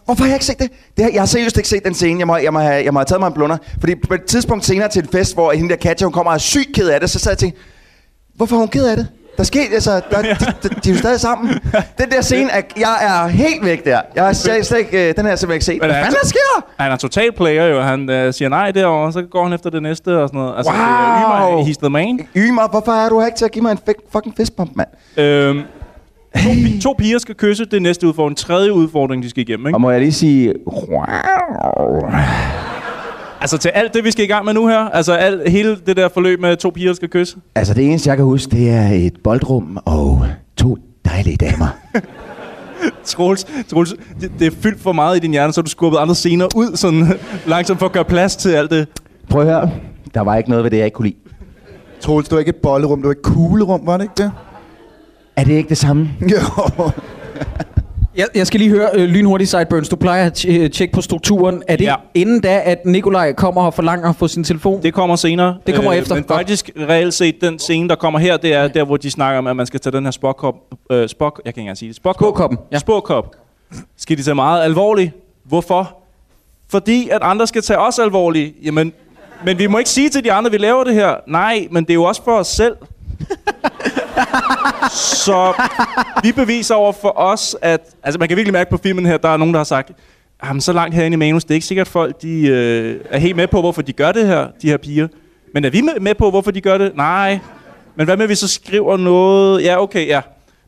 Hvorfor har jeg ikke set det? Jeg har seriøst ikke set den scene. Jeg må have taget mig en blunder. Fordi på et tidspunkt senere til en fest, hvor hende der Katja, hun kommer og er sygt ked af det, så sad jeg og tænkte, hvorfor er hun ked af det? Der skete, altså, de er jo stadig sammen. Den der scene, jeg er helt væk der. Jeg har slet ikke, den her simpelthen ikke set. Hvad fanden der sker? Han er total player jo. Han siger nej derovre, så går han efter det næste og sådan noget. Altså, wow! Ymer, hvorfor er du ikke til at give mig en fucking fistbump, mand? To piger skal kysse, det næste udfordring. En tredje udfordring, de skal igennem, ikke? Og må jeg lige sige... Wow. Altså til alt det, vi skal i gang med nu her? Altså hele det der forløb med to piger, der skal kysse? Altså det eneste, jeg kan huske, det er et boldrum og to dejlige damer. Troels, det er fyldt for meget i din hjerne, så du skubbet andre scener ud sådan langsomt for at gøre plads til alt det. Prøv at høre. Der var ikke noget ved det, jeg ikke kunne lide. Troels, det var ikke et boldrum, det var et kuglerum, var det ikke det? Er det ikke det samme? Jo. Jeg skal lige høre lynhurtigt, Sideburns. Du plejer at tjekke på strukturen. Er det inden da, at Nikolaj kommer og forlanger at få sin telefon? Det kommer senere. Det kommer efter. Men faktisk reelt set, den scene, der kommer her, det er der, hvor de snakker om, at man skal tage den her sporkop. Jeg kan ikke engang sige det. Sporkoppen. Ja. Sporkop. Skal de tage meget alvorligt? Hvorfor? Fordi at andre skal tage os alvorligt. Jamen, men vi må ikke sige til de andre, vi laver det her. Nej, men det er jo også for os selv. Så vi beviser over for os, at... Altså, man kan virkelig mærke på filmen her, der er nogen, der har sagt, jamen, så langt herinde i manus, det er ikke sikkert, at folk de, er helt med på, hvorfor de gør det her, de her piger. Men er vi med på, hvorfor de gør det? Nej. Men hvad med, vi så skriver noget? Ja, okay, ja.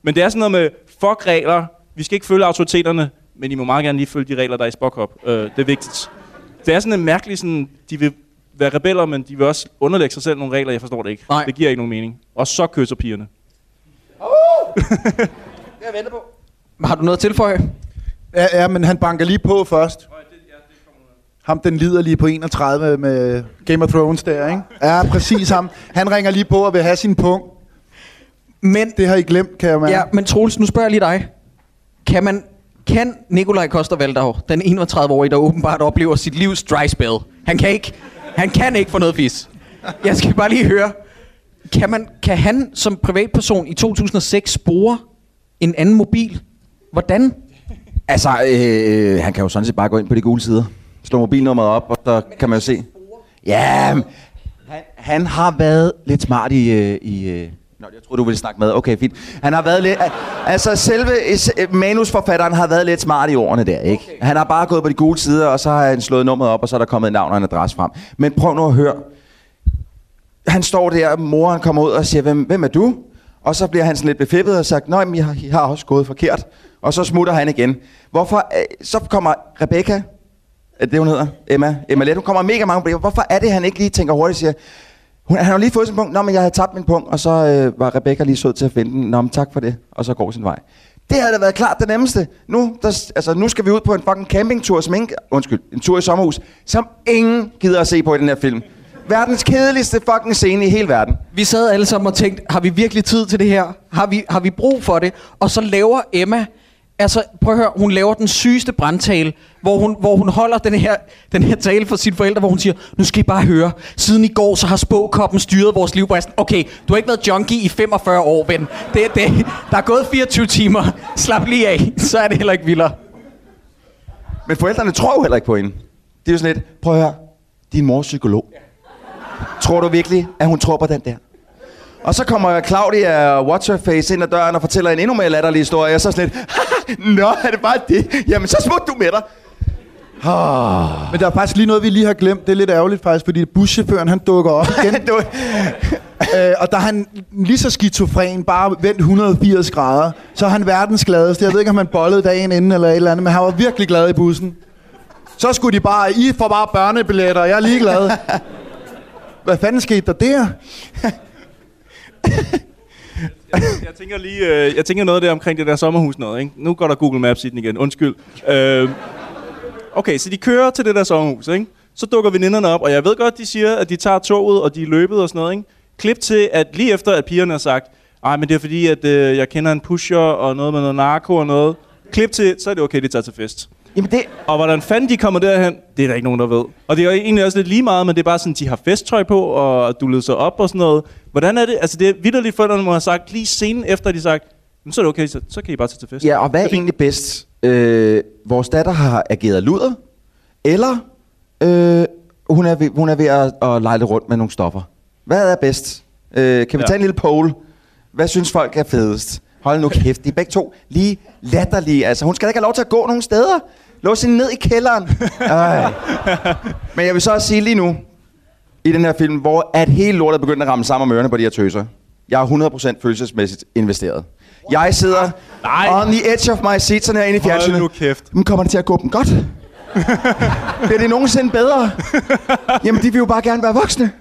Men det er sådan noget med, fuck regler. Vi skal ikke følge autoriteterne, men I må meget gerne lige følge de regler, der er i Spock-hop. Det er vigtigt. Det er sådan en mærkelig sådan... De vil være rebeller, men de vil også underlægge sig selv nogle regler. Jeg forstår det ikke. Nej. Det giver ikke nogen mening. Og så kysser pigerne. Det jeg venter på. Har du noget at tilføje? Ja, men han banker lige på først. Ham den lider lige på 31 med Game of Thrones der, ikke? Ja, præcis ham. Han ringer lige på og vil have sin punkt. Men det har I glemt, kan jeg mærke. Ja, men Troels, nu spørger jeg lige dig. Kan Nikolaj Coster-Waldau, den 31-årige, der åbenbart oplever sit livs dry spell. Han kan ikke få noget fis. Jeg skal bare lige høre. Kan han som privatperson i 2006 spore en anden mobil? Hvordan? Altså, han kan jo sådan set bare gå ind på de gule sider. Slå mobilnummeret op, og der kan man jo se. Ja, han har været lidt smart i Nå, jeg troede, du ville snakke med. Okay, fint. Han har været lidt... Altså, selve manusforfatteren har været lidt smart i ordene der, ikke? Okay. Han har bare gået på de gule sider, og så har han slået nummeret op, og så er der kommet et navn og en adresse frem. Men prøv nu at høre... Han står der, moren kommer ud og siger, hvem er du? Og så bliver han sådan lidt befippet og sagt, nej, men jeg har også gået forkert. Og så smutter han igen. Hvorfor? Så kommer Rebecca, det hun hedder, Emma Lett, hun kommer mega mange problemer. Hvorfor er det, han ikke lige tænker hurtigt og siger, han har jo lige fået sin punkt, nå, men jeg havde tabt min punkt, og så var Rebecca lige sød til at finde den, nå, men tak for det, og så går sin vej. Det havde da været klart det nemmeste. Nu skal vi ud på en fucking campingtur, en tur i sommerhus, som ingen gider at se på i den her film. Verdens kedeligste fucking scene i hele verden. Vi sad alle sammen og tænkte, har vi virkelig tid til det her? Har vi brug for det? Og så laver Emma, altså prøv at høre, hun laver den sygeste brandtale, hvor hun holder den her tale for sine forældre, hvor hun siger, nu skal I bare høre, siden i går, så har spåkoppen styret vores liv. Okay, du har ikke været junkie i 45 år, ven. Det. Der er gået 24 timer. Slap lige af, så er det heller ikke vildere. Men forældrene tror jo heller ikke på hende. Det er jo sådan lidt, prøv at høre, din mor er psykolog. Tror du virkelig, at hun tror på den der? Og så kommer Claudia Waterface ind ad døren og fortæller en endnu mere latterlig historie, og så sådan lidt, nå, er det bare det? Jamen, så smut du med dig. Men der er faktisk lige noget, vi lige har glemt. Det er lidt ærgerligt faktisk, fordi buschaufføren, han dukker op igen. Og der er han lige så skizofren, bare vendt 180 grader. Så er han verdens gladeste. Jeg ved ikke, om han bollede dagen inden eller et eller andet, men han var virkelig glad i bussen. Så skulle de bare, I får bare børnebilletter, jeg er ligeglad. Hvad fanden skete der der? Jeg tænker noget der omkring det der sommerhus noget, ikke? Nu går der Google Maps i den igen, undskyld. Okay, så de kører til det der sommerhus, ikke? Så dukker veninderne op, og jeg ved godt, de siger, at de tager toget, og de er løbet og sådan noget, ikke? Klip til, at lige efter, at pigerne har sagt, nej, men det er fordi, at jeg kender en pusher og noget med noget narko og noget. Klip til, så er det okay, de tager til fest. Jamen det... Og hvordan fanden de kommer derhen, det er der ikke nogen, der ved. Og det er egentlig også lidt lige meget, men det er bare sådan, de har festtøj på, og du lød sig op og sådan noget. Hvordan er det? Altså det er vitterligt, forældrene må have sagt, lige scenen efter, de sagt, så er det okay, så kan I bare tage til fest. Ja, og hvad er egentlig bedst? Vores datter har ageret luder, eller hun er ved at lejle rundt med nogle stoffer. Hvad er bedst? Kan vi tage en lille poll? Hvad synes folk er fedest? Hold nu kæft, de er begge to lige latterlige. Altså, hun skal da ikke have lov til at gå nogen steder. Lås hende ned i kælderen. Men jeg vil så også sige lige nu, i den her film, hvor at hele lortet er begyndt at ramme sammen med ørerne på de her tøser. Jeg er 100% følelsesmæssigt investeret. Jeg sidder on the edge of my seat, sådan her inde i fjernsynet. Hold nu kæft. Men kommer det til at gå dem godt? Bliver det nogensinde bedre? Jamen, de vil jo bare gerne være voksne.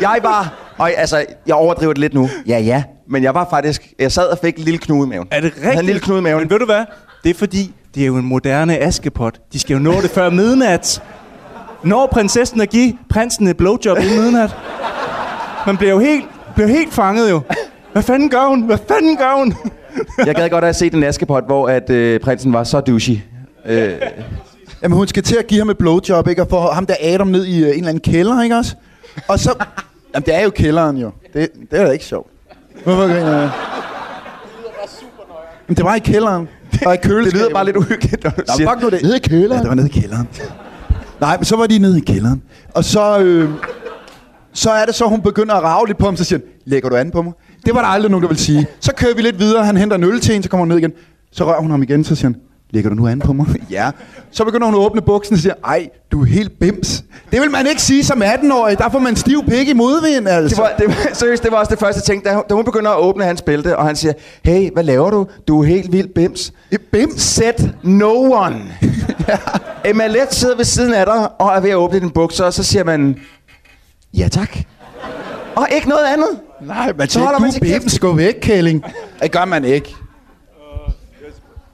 Jeg var... Og altså, jeg overdriver det lidt nu. Ja. Men jeg var faktisk... Jeg sad og fik en lille knude i maven. Er det rigtigt? Jeg havde en lille knude i maven. Men ved du hvad? Det er fordi, det er jo en moderne Askepot. De skal jo nå det før midnat. Når prinsessen at give prinsen et blowjob i midnat. Man bliver jo helt fanget jo. Hvad fanden gør hun? Jeg gad godt at se den Askepot, hvor at, prinsen var så douchey. Jamen, hun skal til at give ham et blowjob, ikke? Og få ham der Adam ned i en eller anden kælder, ikke også? Og så... Jamen, det er jo kælderen jo. Det er da ikke sjovt. Hvorfor griner jeg? Det lyder bare super nøjere. Men det var i kælderen. Og i køleskabet. Det lyder bare lidt uhyggeligt. Nå, fuck nu det. Nede i kælderen? Ja, det var nede i kælderen. Nej, men så var de nede i kælderen. Og så, så er det så, hun begynder at rave lidt på ham, så siger han, lægger du an på mig? Det var der aldrig nogen, der ville sige. Så kører vi lidt videre, han henter en øl til en, så kommer hun ned igen. Så rører hun ham igen, så siger han, lægger du nu an på mig? Ja. Så begynder hun at åbne buksen og siger, ej, du er helt bims. Det vil man ikke sige som 18-årig. Der får man stiv pik i modvind, altså. Seriøst, det var også det første, jeg tænkte. Da hun begynder at åbne hans bælte, og han siger, hey, hvad laver du? Du er helt vildt bims. Bims? Set no one. Emma Lett sidder ved siden af dig og er ved at åbne din bukser, og så siger man, ja tak. Og ikke noget andet. Nej, man siger, du er bims, gå væk, kælling. Det gør man ikke.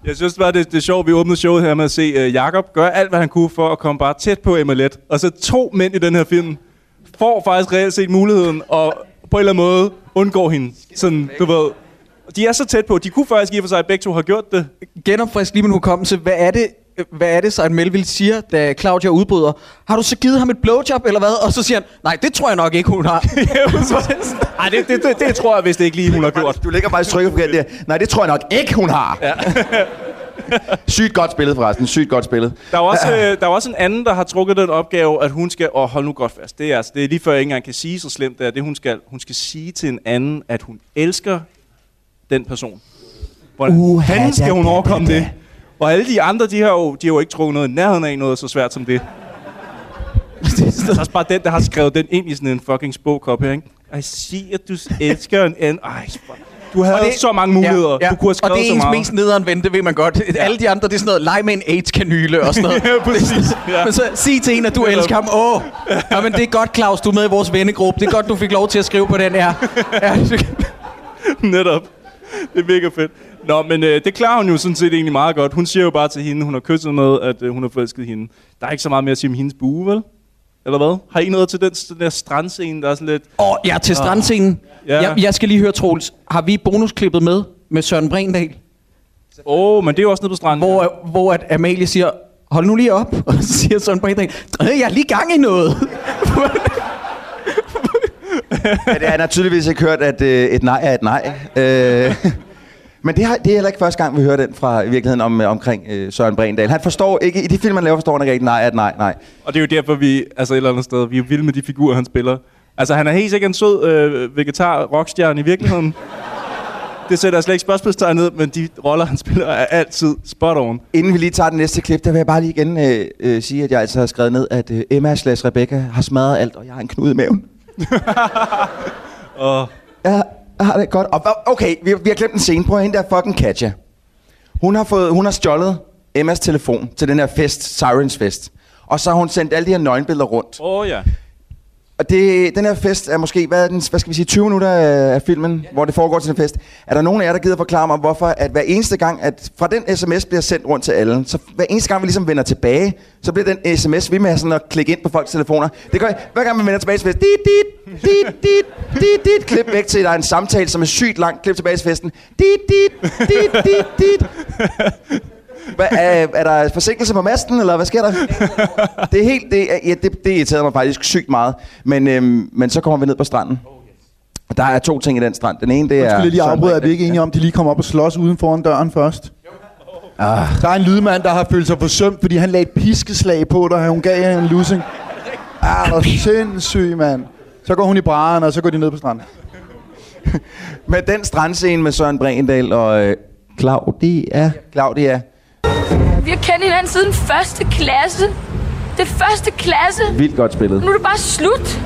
Jeg synes bare, det er sjovt, vi åbnede showet her med at se Jakob gøre alt, hvad han kunne for at komme bare tæt på Emma Lett. Og så to mænd i den her film får faktisk reelt set muligheden, og på en eller anden måde undgår hende. Sådan, du ved. De er så tæt på, de kunne faktisk i og for sig begge to have gjort det. Genopfrisk lige min hukommelse. Hvad er det, Søren Melville siger, da Claudia udbryder? Har du så givet ham et blowjob, eller hvad? Og så siger han, nej, det tror jeg nok ikke, hun har. Nej, det tror jeg vist ikke lige, hun har gjort. Du ligger faktisk trykket på det der. Nej, det tror jeg nok ikke, hun har. Ja. Sygt godt spillet, forresten. Sygt godt spillet. Der er også en anden, der har trukket den opgave, at hun skal... hold nu godt fast. Det er lige før, jeg ikke engang kan sige så slemt, det er det, hun skal. Hun skal sige til en anden, at hun elsker den person. Hvordan skal hun overkomme det? Og alle de andre, de har jo ikke trukket noget i nærheden af noget så svært som det. Det er også bare den, der har skrevet den ind i sådan en fucking spåkop her, ikke? Ej, sig, at du elsker en anden. Ej, du havde så mange muligheder. Ja. Du kunne have skrevet så meget. Og det er ens mest nedadvendte, ved man godt. Ja. Alle de andre, det er sådan noget, leg med en AIDS-kanyle og sådan noget. Ja, præcis. Ja. Men så sig til en, at du elsker ham. Men det er godt, Claus, du er med i vores vennegruppe. Det er godt, du fik lov til at skrive på den her. Ja. Netop. Det er mega fedt. Nå, men det klarer hun jo sådan set egentlig meget godt. Hun siger jo bare til hende, hun har kysset med, at hun har forelsket hende. Der er ikke så meget mere at sige om hendes bue, vel? Eller hvad? Har I noget til den der strandscene, der er sådan lidt... Ja, til strandscenen. Ja. Jeg skal lige høre, Troels. Har vi bonusklippet med Søren Bredahl? Men det er jo også nede på stranden. Hvor at Amalie siger, hold nu lige op. Og så siger Søren Bredahl, jeg er lige gang i noget. Han har tydeligvis ikke hørt, at et nej er et nej. Men det er heller ikke første gang, vi hører den fra i virkeligheden omkring Søren Bredahl. Han forstår ikke, i de film, han laver, forstår han ikke rigtigt, nej. Og det er jo derfor, vi, altså et eller andet sted, vi er vilde med de figurer, han spiller. Altså han er helt sikkert en sød vegetar-rockstjerne i virkeligheden. Det sætter jeg slet ikke spørgsmålstegn ned, men de roller, han spiller, er altid spot on. Inden vi lige tager den næste klip, der vil jeg bare lige igen sige, at jeg altså har skrevet ned, at Emma/Rebecca har smadret alt, og jeg har en knude i maven. Ja. Har det godt. Okay, vi har glemt en scene. Prøv at hende der fucking Katja. Hun har stjålet Emmas telefon til den her fest, Sirens Fest. Og så har hun sendt alle de her nøgenbilleder rundt. Ja. Og den her fest er måske, hvad skal vi sige, 20 minutter af filmen, hvor det foregår til den fest. Er der nogen af jer, der gider forklare mig, hvorfor at hver eneste gang, at fra den sms bliver sendt rundt til alle, så hver eneste gang, vi ligesom vender tilbage, så bliver den sms ved med sådan at klikke ind på folks telefoner. Det gør jeg, hver gang man vender tilbage til festen. Dit, klip væk til, der er en samtale, som er sygt langt. Klip tilbage til festen. Dit, dit, dit, dit, dit. Er der forsinkelse på masten, eller hvad sker der? Det er helt, det irriterede mig faktisk sygt meget. Men så kommer vi ned på stranden. Der er to ting i den strand. Den ene, det er... Undskyld, jeg lige afbryder, er vi ikke enige om, de lige kommer op og slås uden foran døren først? Der er en lydmand, der har følt sig forsømt, fordi han lagde et piskeslag på dig, og hun gav hende en lussing. Hvor sindssyg, mand. Så går hun i bræren, og så går de ned på stranden. Med den strandscene med Søren Bredahl og Claudia. Vi har kendt hinanden siden første klasse. Det er første klasse. Vildt godt spillet. Nu er det bare slut.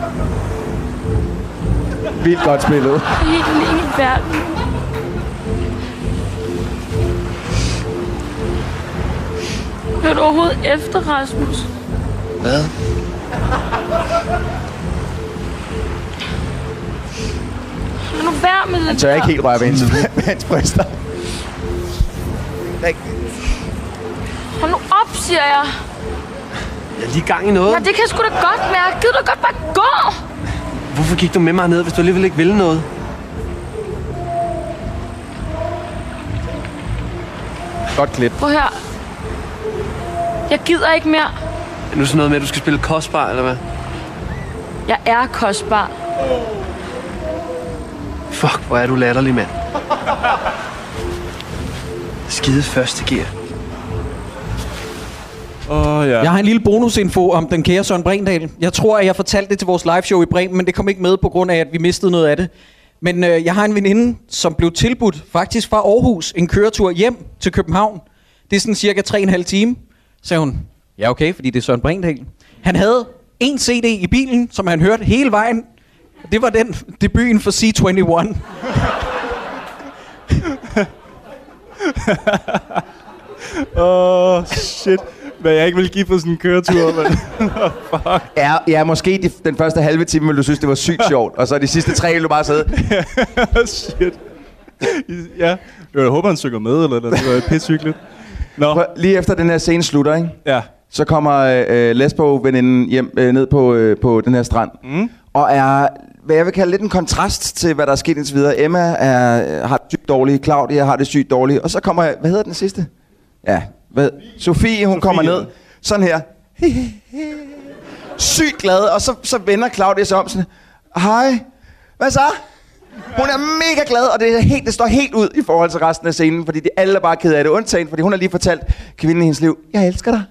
Vildt godt spillet. Det er helt en ene verden. Hørte du overhovedet efter, Rasmus? Hvad? Nu vær med det. Han tør ikke helt røre ved hans bryster. Hold nu op, siger jeg. Jeg er lige gang i noget. Nej, det kan jeg sgu da godt mærke. Gider du godt bare gå? Hvorfor gik du med mig ned, hvis du alligevel ikke ville noget? Godt klip. Prøv her. Jeg gider ikke mere. Er nu sådan noget med, at du skal spille kostbar, eller hvad? Jeg er kostbar. Fuck, hvor er du latterlig, mand. Skide første gear. Ja. Jeg har en lille bonusinfo om den kære Søren Bredahl. Jeg tror, at jeg fortalte det til vores liveshow i Bremen, men det kom ikke med på grund af, at vi mistede noget af det. Men jeg har en veninde, som blev tilbudt faktisk fra Aarhus en køretur hjem til København. Det er sådan cirka 3,5 time, sagde hun. Ja, okay, fordi det er Søren Bredahl. Han havde en CD i bilen, som han hørte hele vejen. Det var den debuten for C21. Shit. Hvad jeg ikke ville give på sådan en køretur, men... Fuck. Ja, måske den første halve time ville du synes, det var sygt sjovt. Og så de sidste 3 ville du bare sidde... Shit. Ja. Jeg håber, han synger med, eller det var pissehyggeligt. Nå. Lige efter den her scene slutter, ikke? Ja. Så kommer lesbo-veninden hjem ned på den her strand. Mm. Og er, hvad jeg vil kalde lidt en kontrast til, hvad der er sket indtil videre. Emma har det sygt dårligt, Claudia har det sygt dårligt. Og så kommer... Hvad hedder den sidste? Ja... Hvad? Sofie, hun kommer ned, sådan her, sygt glad, og så vender Claudia sig om sådan, hej, hvad så? Hun er mega glad, og det står helt ud i forhold til resten af scenen, fordi de alle er bare ked af det, undtagen, fordi hun har lige fortalt kvinden i hendes liv, jeg elsker dig.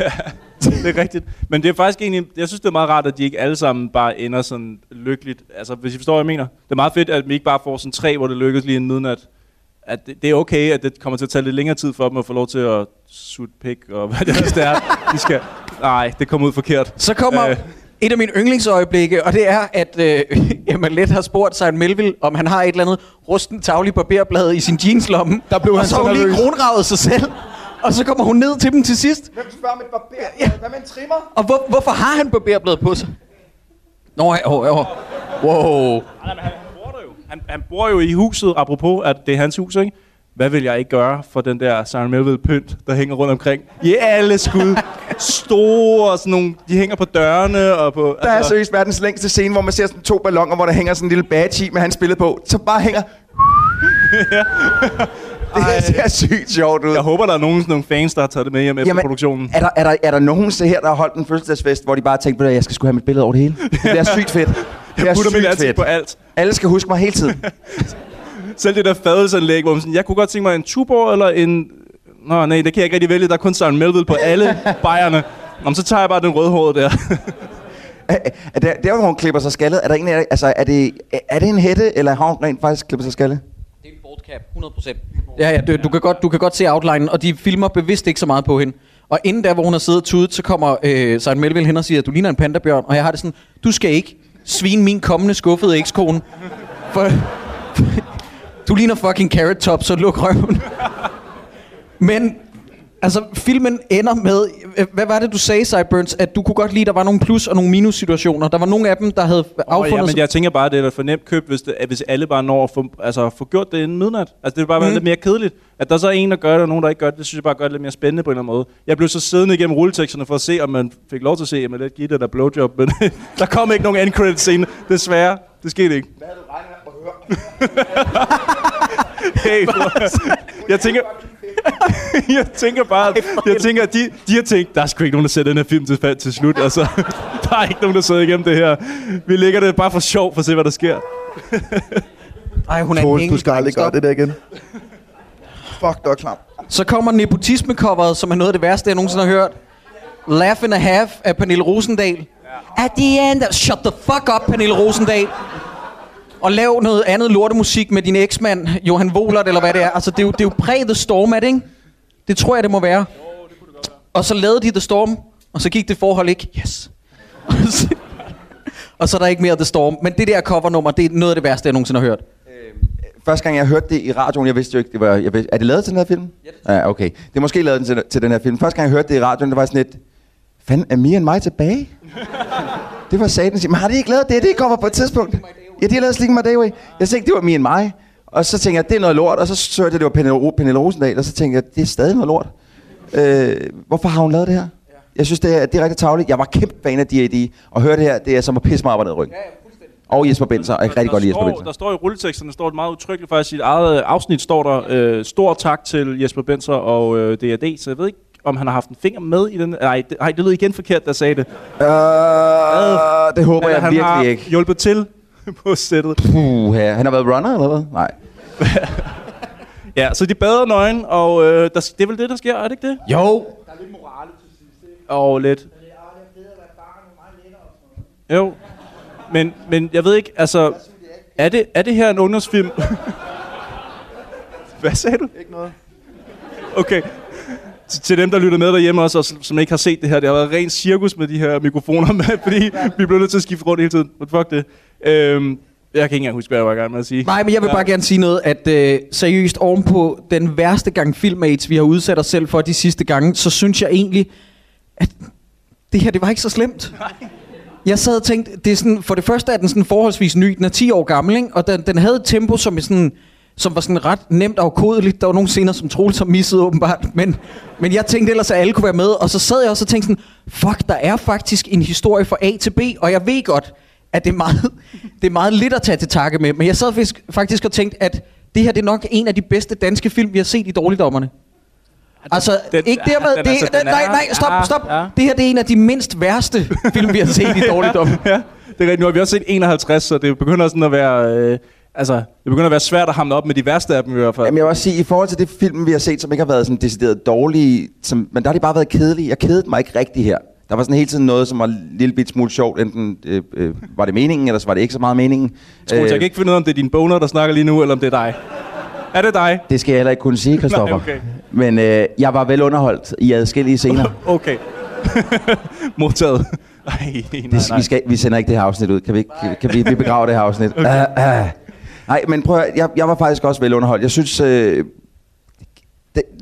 Ja, det er rigtigt. Men det er faktisk egentlig, jeg synes det er meget rart, at de ikke alle sammen bare ender sådan lykkeligt, altså hvis I forstår, hvad jeg mener. Det er meget fedt, at vi ikke bare får sådan 3, hvor det lykkes lige inden midnat. At det er okay, at det kommer til at tage lidt længere tid for dem at få lov til at sutte pik og hvad det er, de skal... Nej, det kommer ud forkert. Så kommer et af mine yndlingsøjeblikke, og det er, at Emma Lett har spurgt Søren Melville, om han har et eller andet rusten taglig barberblad i sin jeanslomme. Der blev og han så har hun lige kronravet sig selv, og så kommer hun ned til dem til sidst. Hvem spørger med et barberblad? Hvad med en trimmer? Og hvorfor har han barberblad på sig? Nå, wow. Han bor jo i huset, apropos, at det er hans hus, ikke? Hvad vil jeg ikke gøre for den der Søren Melville-pynt, der hænger rundt omkring? I alle skud. Store og sådan nogle... De hænger på dørene og på... Der er seriøst verdens længste scene, hvor man ser sådan 2 balloner, hvor der hænger sådan en lille badge med hans billede på. Så bare hænger... Det ser sygt sjovt ud. Jeg håber, der er nogen sådan nogle fans, der har taget det med hjem efter produktionen. Er der nogen her, der har holdt en fødselsdagsfest, hvor de bare tænkte på, at jeg skal sgu have mit billede over det hele? Det er sygt fedt. Jeg putter mit ansigt på alt. Alle skal huske mig hele tiden. Selv det der fadelsanlæg, hvor man sådan, jeg kunne godt tænke mig en Tuborg eller en... Nå nej, det kan jeg ikke rigtig vælge. Der er kun Søren Melville på alle bajerne. Nå, så tager jeg bare den rødhårede der. Der hvor hun klipper sig skaldet, er der egentlig... Altså, er det en hætte, eller har hun rent faktisk klipper sig skaldet? Det er en boardcap, 100%. Ja, du kan godt se outlinen, og de filmer bevidst ikke så meget på hende. Og inden der, hvor hun har siddet og tudet, så kommer Søren Melville hen og siger, du ligner en pandabjørn, og jeg har det sådan, du skal ikke svine min kommende skuffede ekskone. For du ligner fucking Carrot Top, så luk røven. Men altså, filmen ender med... Hvad var det, du sagde, Cyburns? At du kunne godt lide, der var nogle plus- og nogle minus-situationer. Der var nogle af dem, der havde affundet... Ja, men jeg tænker bare, at det er for nemt købt, hvis alle bare når at få gjort det inden midnat. Altså, det vil bare være lidt mere kedeligt. At der så er en, der gør det, og nogen, der ikke gør det, det synes jeg bare gør det lidt mere spændende på en eller anden måde. Jeg blev så siddende igennem rulleteksterne for at se, om man fik lov til at se, at man lidt giver det der blowjob, men der kom ikke nogen end-credit-scene. Desværre. Det skete ikke. Hvad havde du regnet med at høre? Hey, jeg tænker bare, at de har tænkt, der er sgu ikke nogen, der sætter den her film til slut, og så der er ikke nogen, der sidder igennem det her. Vi lægger det bare for sjov, for at se, hvad der sker. Ej, hun er Tål, en du skal aldrig gøre det der igen. Fuck, du er klam. Så kommer nepotisme-coveret, som er noget af det værste, jeg nogensinde har hørt. Laugh and a Half af Pernille Rosendahl. At the end of... Shut the fuck up, Pernille Rosendahl. Og lav noget andet lortemusik med din eksmand, Johan Wohlert, eller hvad det er. Altså, det er jo præget The Storm, er det, ikke? Det tror jeg, det må være. Jo, det kunne det godt være. Og så lavede de The Storm, og så gik det forhold ikke. Yes. Og så er der ikke mere The Storm. Men det der covernummer, det er noget af det værste, jeg nogensinde har hørt. Første gang, jeg hørte det i radioen, jeg vidste jo ikke, det var... Er det lavet til den her film? Ja, det okay. Det er måske lavet til den her film. Første gang, jeg hørte det i radioen, det var sådan et... Fanden, er Mia og mig tilbage? Det var satans. Men har de ikke lavet det? Det kommer på et tidspunkt. Ja, de har lavet Slick My Day Away. Jeg tænkte, det var Mia og mig. Og så tænkte jeg, det er noget lort. Og så søgte jeg, det var Pernille Rosendahl. Og så tænkte jeg, det er stadig noget lort. Hvorfor har hun lavet det her? Jeg synes, det er direkte tavligt. Jeg var kæmpe fan af D.A.D. Og hørte det her, det er som at pisse mig op og ned i ryggen. Og Jesper Benzer, jeg kan rigtig godt lide Jesper Benzer. Der står i rulleteksten, der står meget udtrykkeligt, faktisk i et eget afsnit står der, stor tak til Jesper Benzer og D.A.D. Så jeg ved ikke, om han har haft en finger med i den... Nej, det lød igen forkert, der sagde det. Det håber jeg virkelig ikke. Han har hjulpet til på sættet. Puha, han har været runner eller hvad? Nej. Ja, så de bader nøgen, og det er vel det, der sker, er det ikke det? Jo. Der er lidt morale til sidst. Og lidt. Jo. Men jeg ved ikke, altså... Er det her en ungdomsfilm? Hvad sagde du? Ikke noget. Okay. Til dem, der lytter med derhjemme også, og som ikke har set det her. Det har været ren cirkus med de her mikrofoner med, fordi vi blev nødt til at skifte rundt hele tiden. What fuck det? Jeg kan ikke engang huske, hvad jeg var i gang med at sige. Nej, men jeg vil bare gerne sige noget, at seriøst ovenpå den værste gang filmmates, vi har udsat os selv for de sidste gange, så synes jeg egentlig, at det her, det var ikke så slemt. Nej. Jeg sad og tænkte, det er sådan, for det første er den sådan forholdsvis ny, den er 10 år gammel, ikke? Og den havde et tempo, som var sådan ret nemt afkodeligt. Der var nogle scener, som Troels har misset åbenbart, men jeg tænkte ellers, at alle kunne være med. Og så sad jeg også og tænkte sådan, fuck, der er faktisk en historie fra A til B, og jeg ved godt, at det er meget lidt at tage til takke med. Men jeg sad faktisk og tænkte, at det her det er nok en af de bedste danske film, vi har set i Dårligdommerne. Altså, ikke dermed... Nej, stop. Ja. Det her det er en af de mindst værste film, vi har set i Dårligdommerne. Ja, det er rigtigt. Nu har vi også set 51, så det begynder sådan at være... det begynder at være svært at hamle op med de værste af dem i hvert fald. Jamen jeg vil også sige, i forhold til det film, vi har set, som ikke har været sådan decideret dårlige, men der har de bare været kedelige. Jeg kedede mig ikke rigtig her. Der var sådan hele tiden noget, som var en lille bit smule sjovt. Enten var det meningen, eller så var det ikke så meget meningen. Jeg kan ikke finde ud af, om det er dine boner, der snakker lige nu, eller om det er dig. Er det dig? Det skal jeg heller ikke kunne sige, Christoffer. Okay. Men jeg var vel underholdt i adskillige scener. Okay. Modtaget. Nej. Vi sender ikke det her afsnit ud. Kan vi begrave det her afsnit? Okay. Nej, men prøv at, jeg var faktisk også velunderholdt. Jeg synes,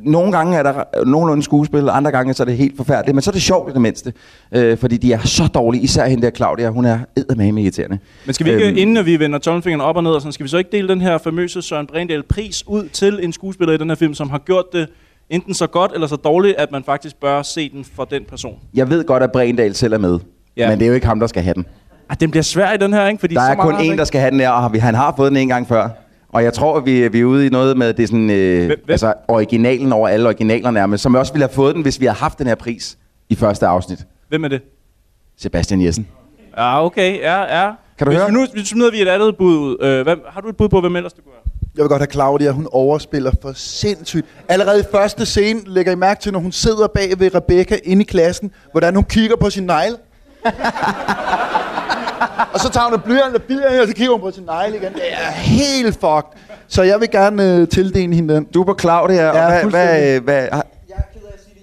nogle gange er der nogenlunde skuespil, og andre gange så er det helt forfærdeligt. Men så er det sjovt i det mindste, fordi de er så dårlige. Især hende der Claudia, hun er eddermame irriterende. Men skal vi ikke, inden vi vender tommelfingrene op og ned, og sådan, skal vi så ikke dele den her famøse Søren Bredahl-pris ud til en skuespiller i den her film, som har gjort det enten så godt eller så dårligt, at man faktisk bør se den for den person? Jeg ved godt, at Bredahl selv er med, men det er jo ikke ham, der skal have den. Den bliver svær i den her, ikke? Fordi der er kun en, der skal have den her, og han har fået den en gang før. Og jeg tror, at vi er ude i noget med, det er sådan, altså originalen over alle originaler nærmest, som også ville have fået den, hvis vi havde haft den her pris i første afsnit. Hvem er det? Sebastian Jessen. Ja, okay. Ja. Kan du høre? Nu smider vi et andet bud ud. Har du et bud på, hvem ellers det kunne være? Jeg vil godt have Claudia, hun overspiller for sindssygt. Allerede i første scene lægger I mærke til, når hun sidder bag ved Rebecca inde i klassen, hvordan hun kigger på sin negle. Og så tager hun blyeren og bilen, og så kigger hun på sin negle igen. Det er helt fucked. Så jeg vil gerne tildele hende den. Du er på Claudia. Ja, hvad? Jeg er ked af at sige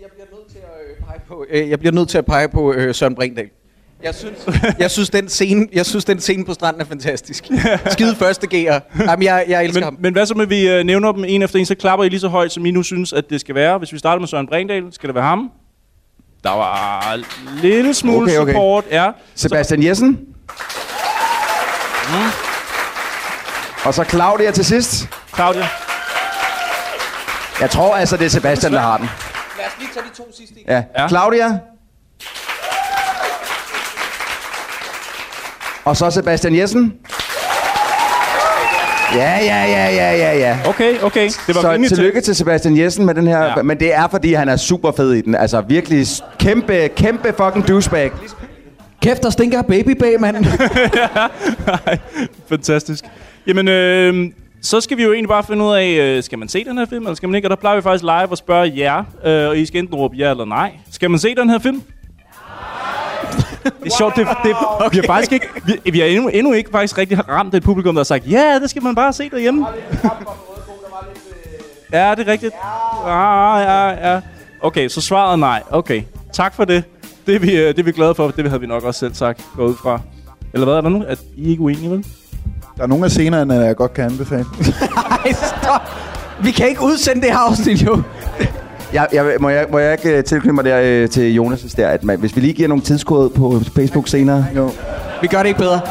det. Jeg bliver nødt til at pege på Søren Bredahl. Jeg synes den scene. Jeg synes den scene på stranden er fantastisk. Skide første G'er. Jamen jeg elsker ham. Men hvad så med vi nævner dem en efter en, så klapper I lige så højt som I nu synes at det skal være. Hvis vi starter med Søren Bredahl, skal det være ham. Der var en lille smule support. Ja. Sebastian Jessen. Mm. Og så Claudia til sidst. Claudia. Jeg tror altså, det er Sebastian, der har den. Lad os lige tage de to sidste. Ja. Claudia. Og så Sebastian Jessen. Ja. Okay. Det var så tillykke til Sebastian Jessen med den her. Ja. Men det er, fordi han er super fed i den. Altså virkelig kæmpe fucking douchebag. Kæft, der stinker babybag, mand. Ja, fantastisk. Jamen, så skal vi jo egentlig bare finde ud af, skal man se den her film, eller skal man ikke? Og der plejer vi faktisk live og spørge jer, og I skal enten råbe ja eller nej. Skal man se den her film? Det er sjovt, okay. Vi har faktisk ikke, vi har endnu ikke faktisk rigtig ramt et publikum, der har sagt, ja, det skal man bare se derhjemme. Ja, det er rigtigt. Ja. Okay, så svaret nej. Okay, tak for det. Det er vi glade for, det havde vi nok også selv sagt, gå ud fra. Eller hvad, er der nogen, at I ikke uenige, vel? Der er nogle af scenerne, jeg godt kan anbefale. Nej, stop! Vi kan ikke udsende det her afsnit, jo. Må jeg ikke tilknytte mig der til Jonas, hvis det er, at man, hvis vi lige giver nogle tidskode på Facebook senere? Jo. Vi gør det ikke bedre.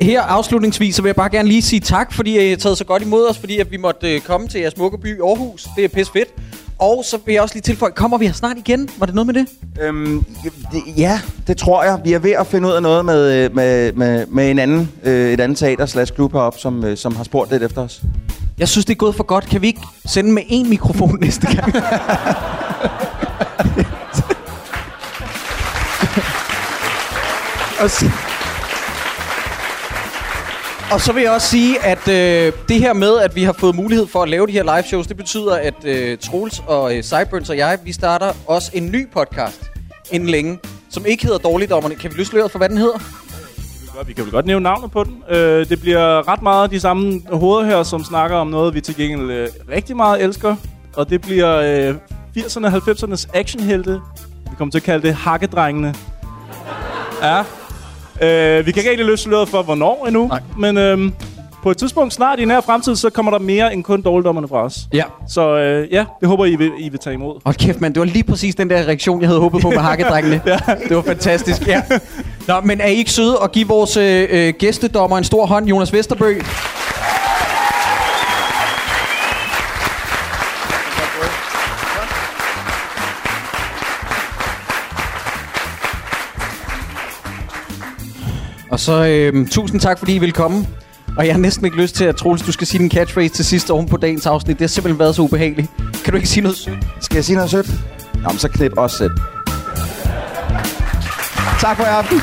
Her afslutningsvis, så vil jeg bare gerne lige sige tak, fordi I har taget så godt imod os, fordi at vi måtte komme til jeres smukke by Aarhus. Det er pisse fedt. Og så vil jeg også lige tilføje, kommer vi her snart igen? Var det noget med det? Ja, det tror jeg. Vi er ved at finde ud af noget med en anden, et andet teater/klub heroppe, som har spurgt lidt efter os. Jeg synes, det er gået for godt. Kan vi ikke sende med én mikrofon næste gang? Og så vil jeg også sige, at det her med, at vi har fået mulighed for at lave de her live shows, det betyder, at Troels og Cyburns og jeg, vi starter også en ny podcast inden længe, som ikke hedder Dårligdommerne. Kan vi løsløre for, hvad den hedder? Vi kan vel godt nævne navnet på den. Det bliver ret meget de samme hoveder her, som snakker om noget, vi til gengæld rigtig meget elsker. Og det bliver 80'erne og 90'ernes actionhelte. Vi kommer til at kalde det Hakkedrengene. Ja. Vi kan ikke rigtig løsløre for, hvornår endnu. Nej. Men på et tidspunkt snart i den her fremtid, så kommer der mere end kun dårligdommerne fra os. Ja. Så ja, det håber I vil tage imod. Hold kæft, mand. Det var lige præcis den der reaktion, jeg havde håbet på med hakkedrengene. Ja. Det var fantastisk, ja. Nå, men er I ikke søde at give vores gæstedommer en stor hånd, Jonas Vesterbøg? Og så tusind tak, fordi I ville komme. Og jeg har næsten ikke lyst til at, Troels, du skal sige din catchphrase til sidst oven på dagens afsnit. Det har simpelthen været så ubehageligt. Kan du ikke sige noget sødt? Skal jeg sige noget sødt? Nå, men så knip også selv. Tak for i aften.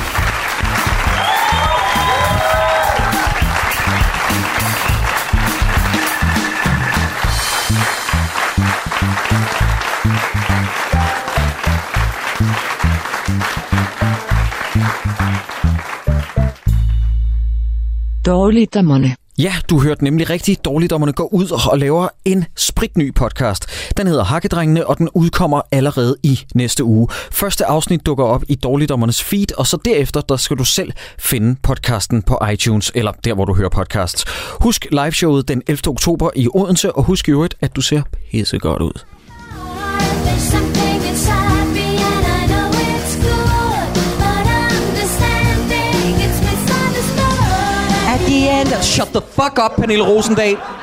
Dårligdommerne. Ja, du hørte nemlig rigtigt. Dårligdommerne går ud og laver en spritny podcast. Den hedder Hakkedrengene, og den udkommer allerede i næste uge. Første afsnit dukker op i Dårligdommernes feed, og så derefter der skal du selv finde podcasten på iTunes, eller der, hvor du hører podcasts. Husk liveshowet den 11. oktober i Odense, og husk i øvrigt, at du ser pissegodt ud. Shut the fuck up, Pernille Rosendahl.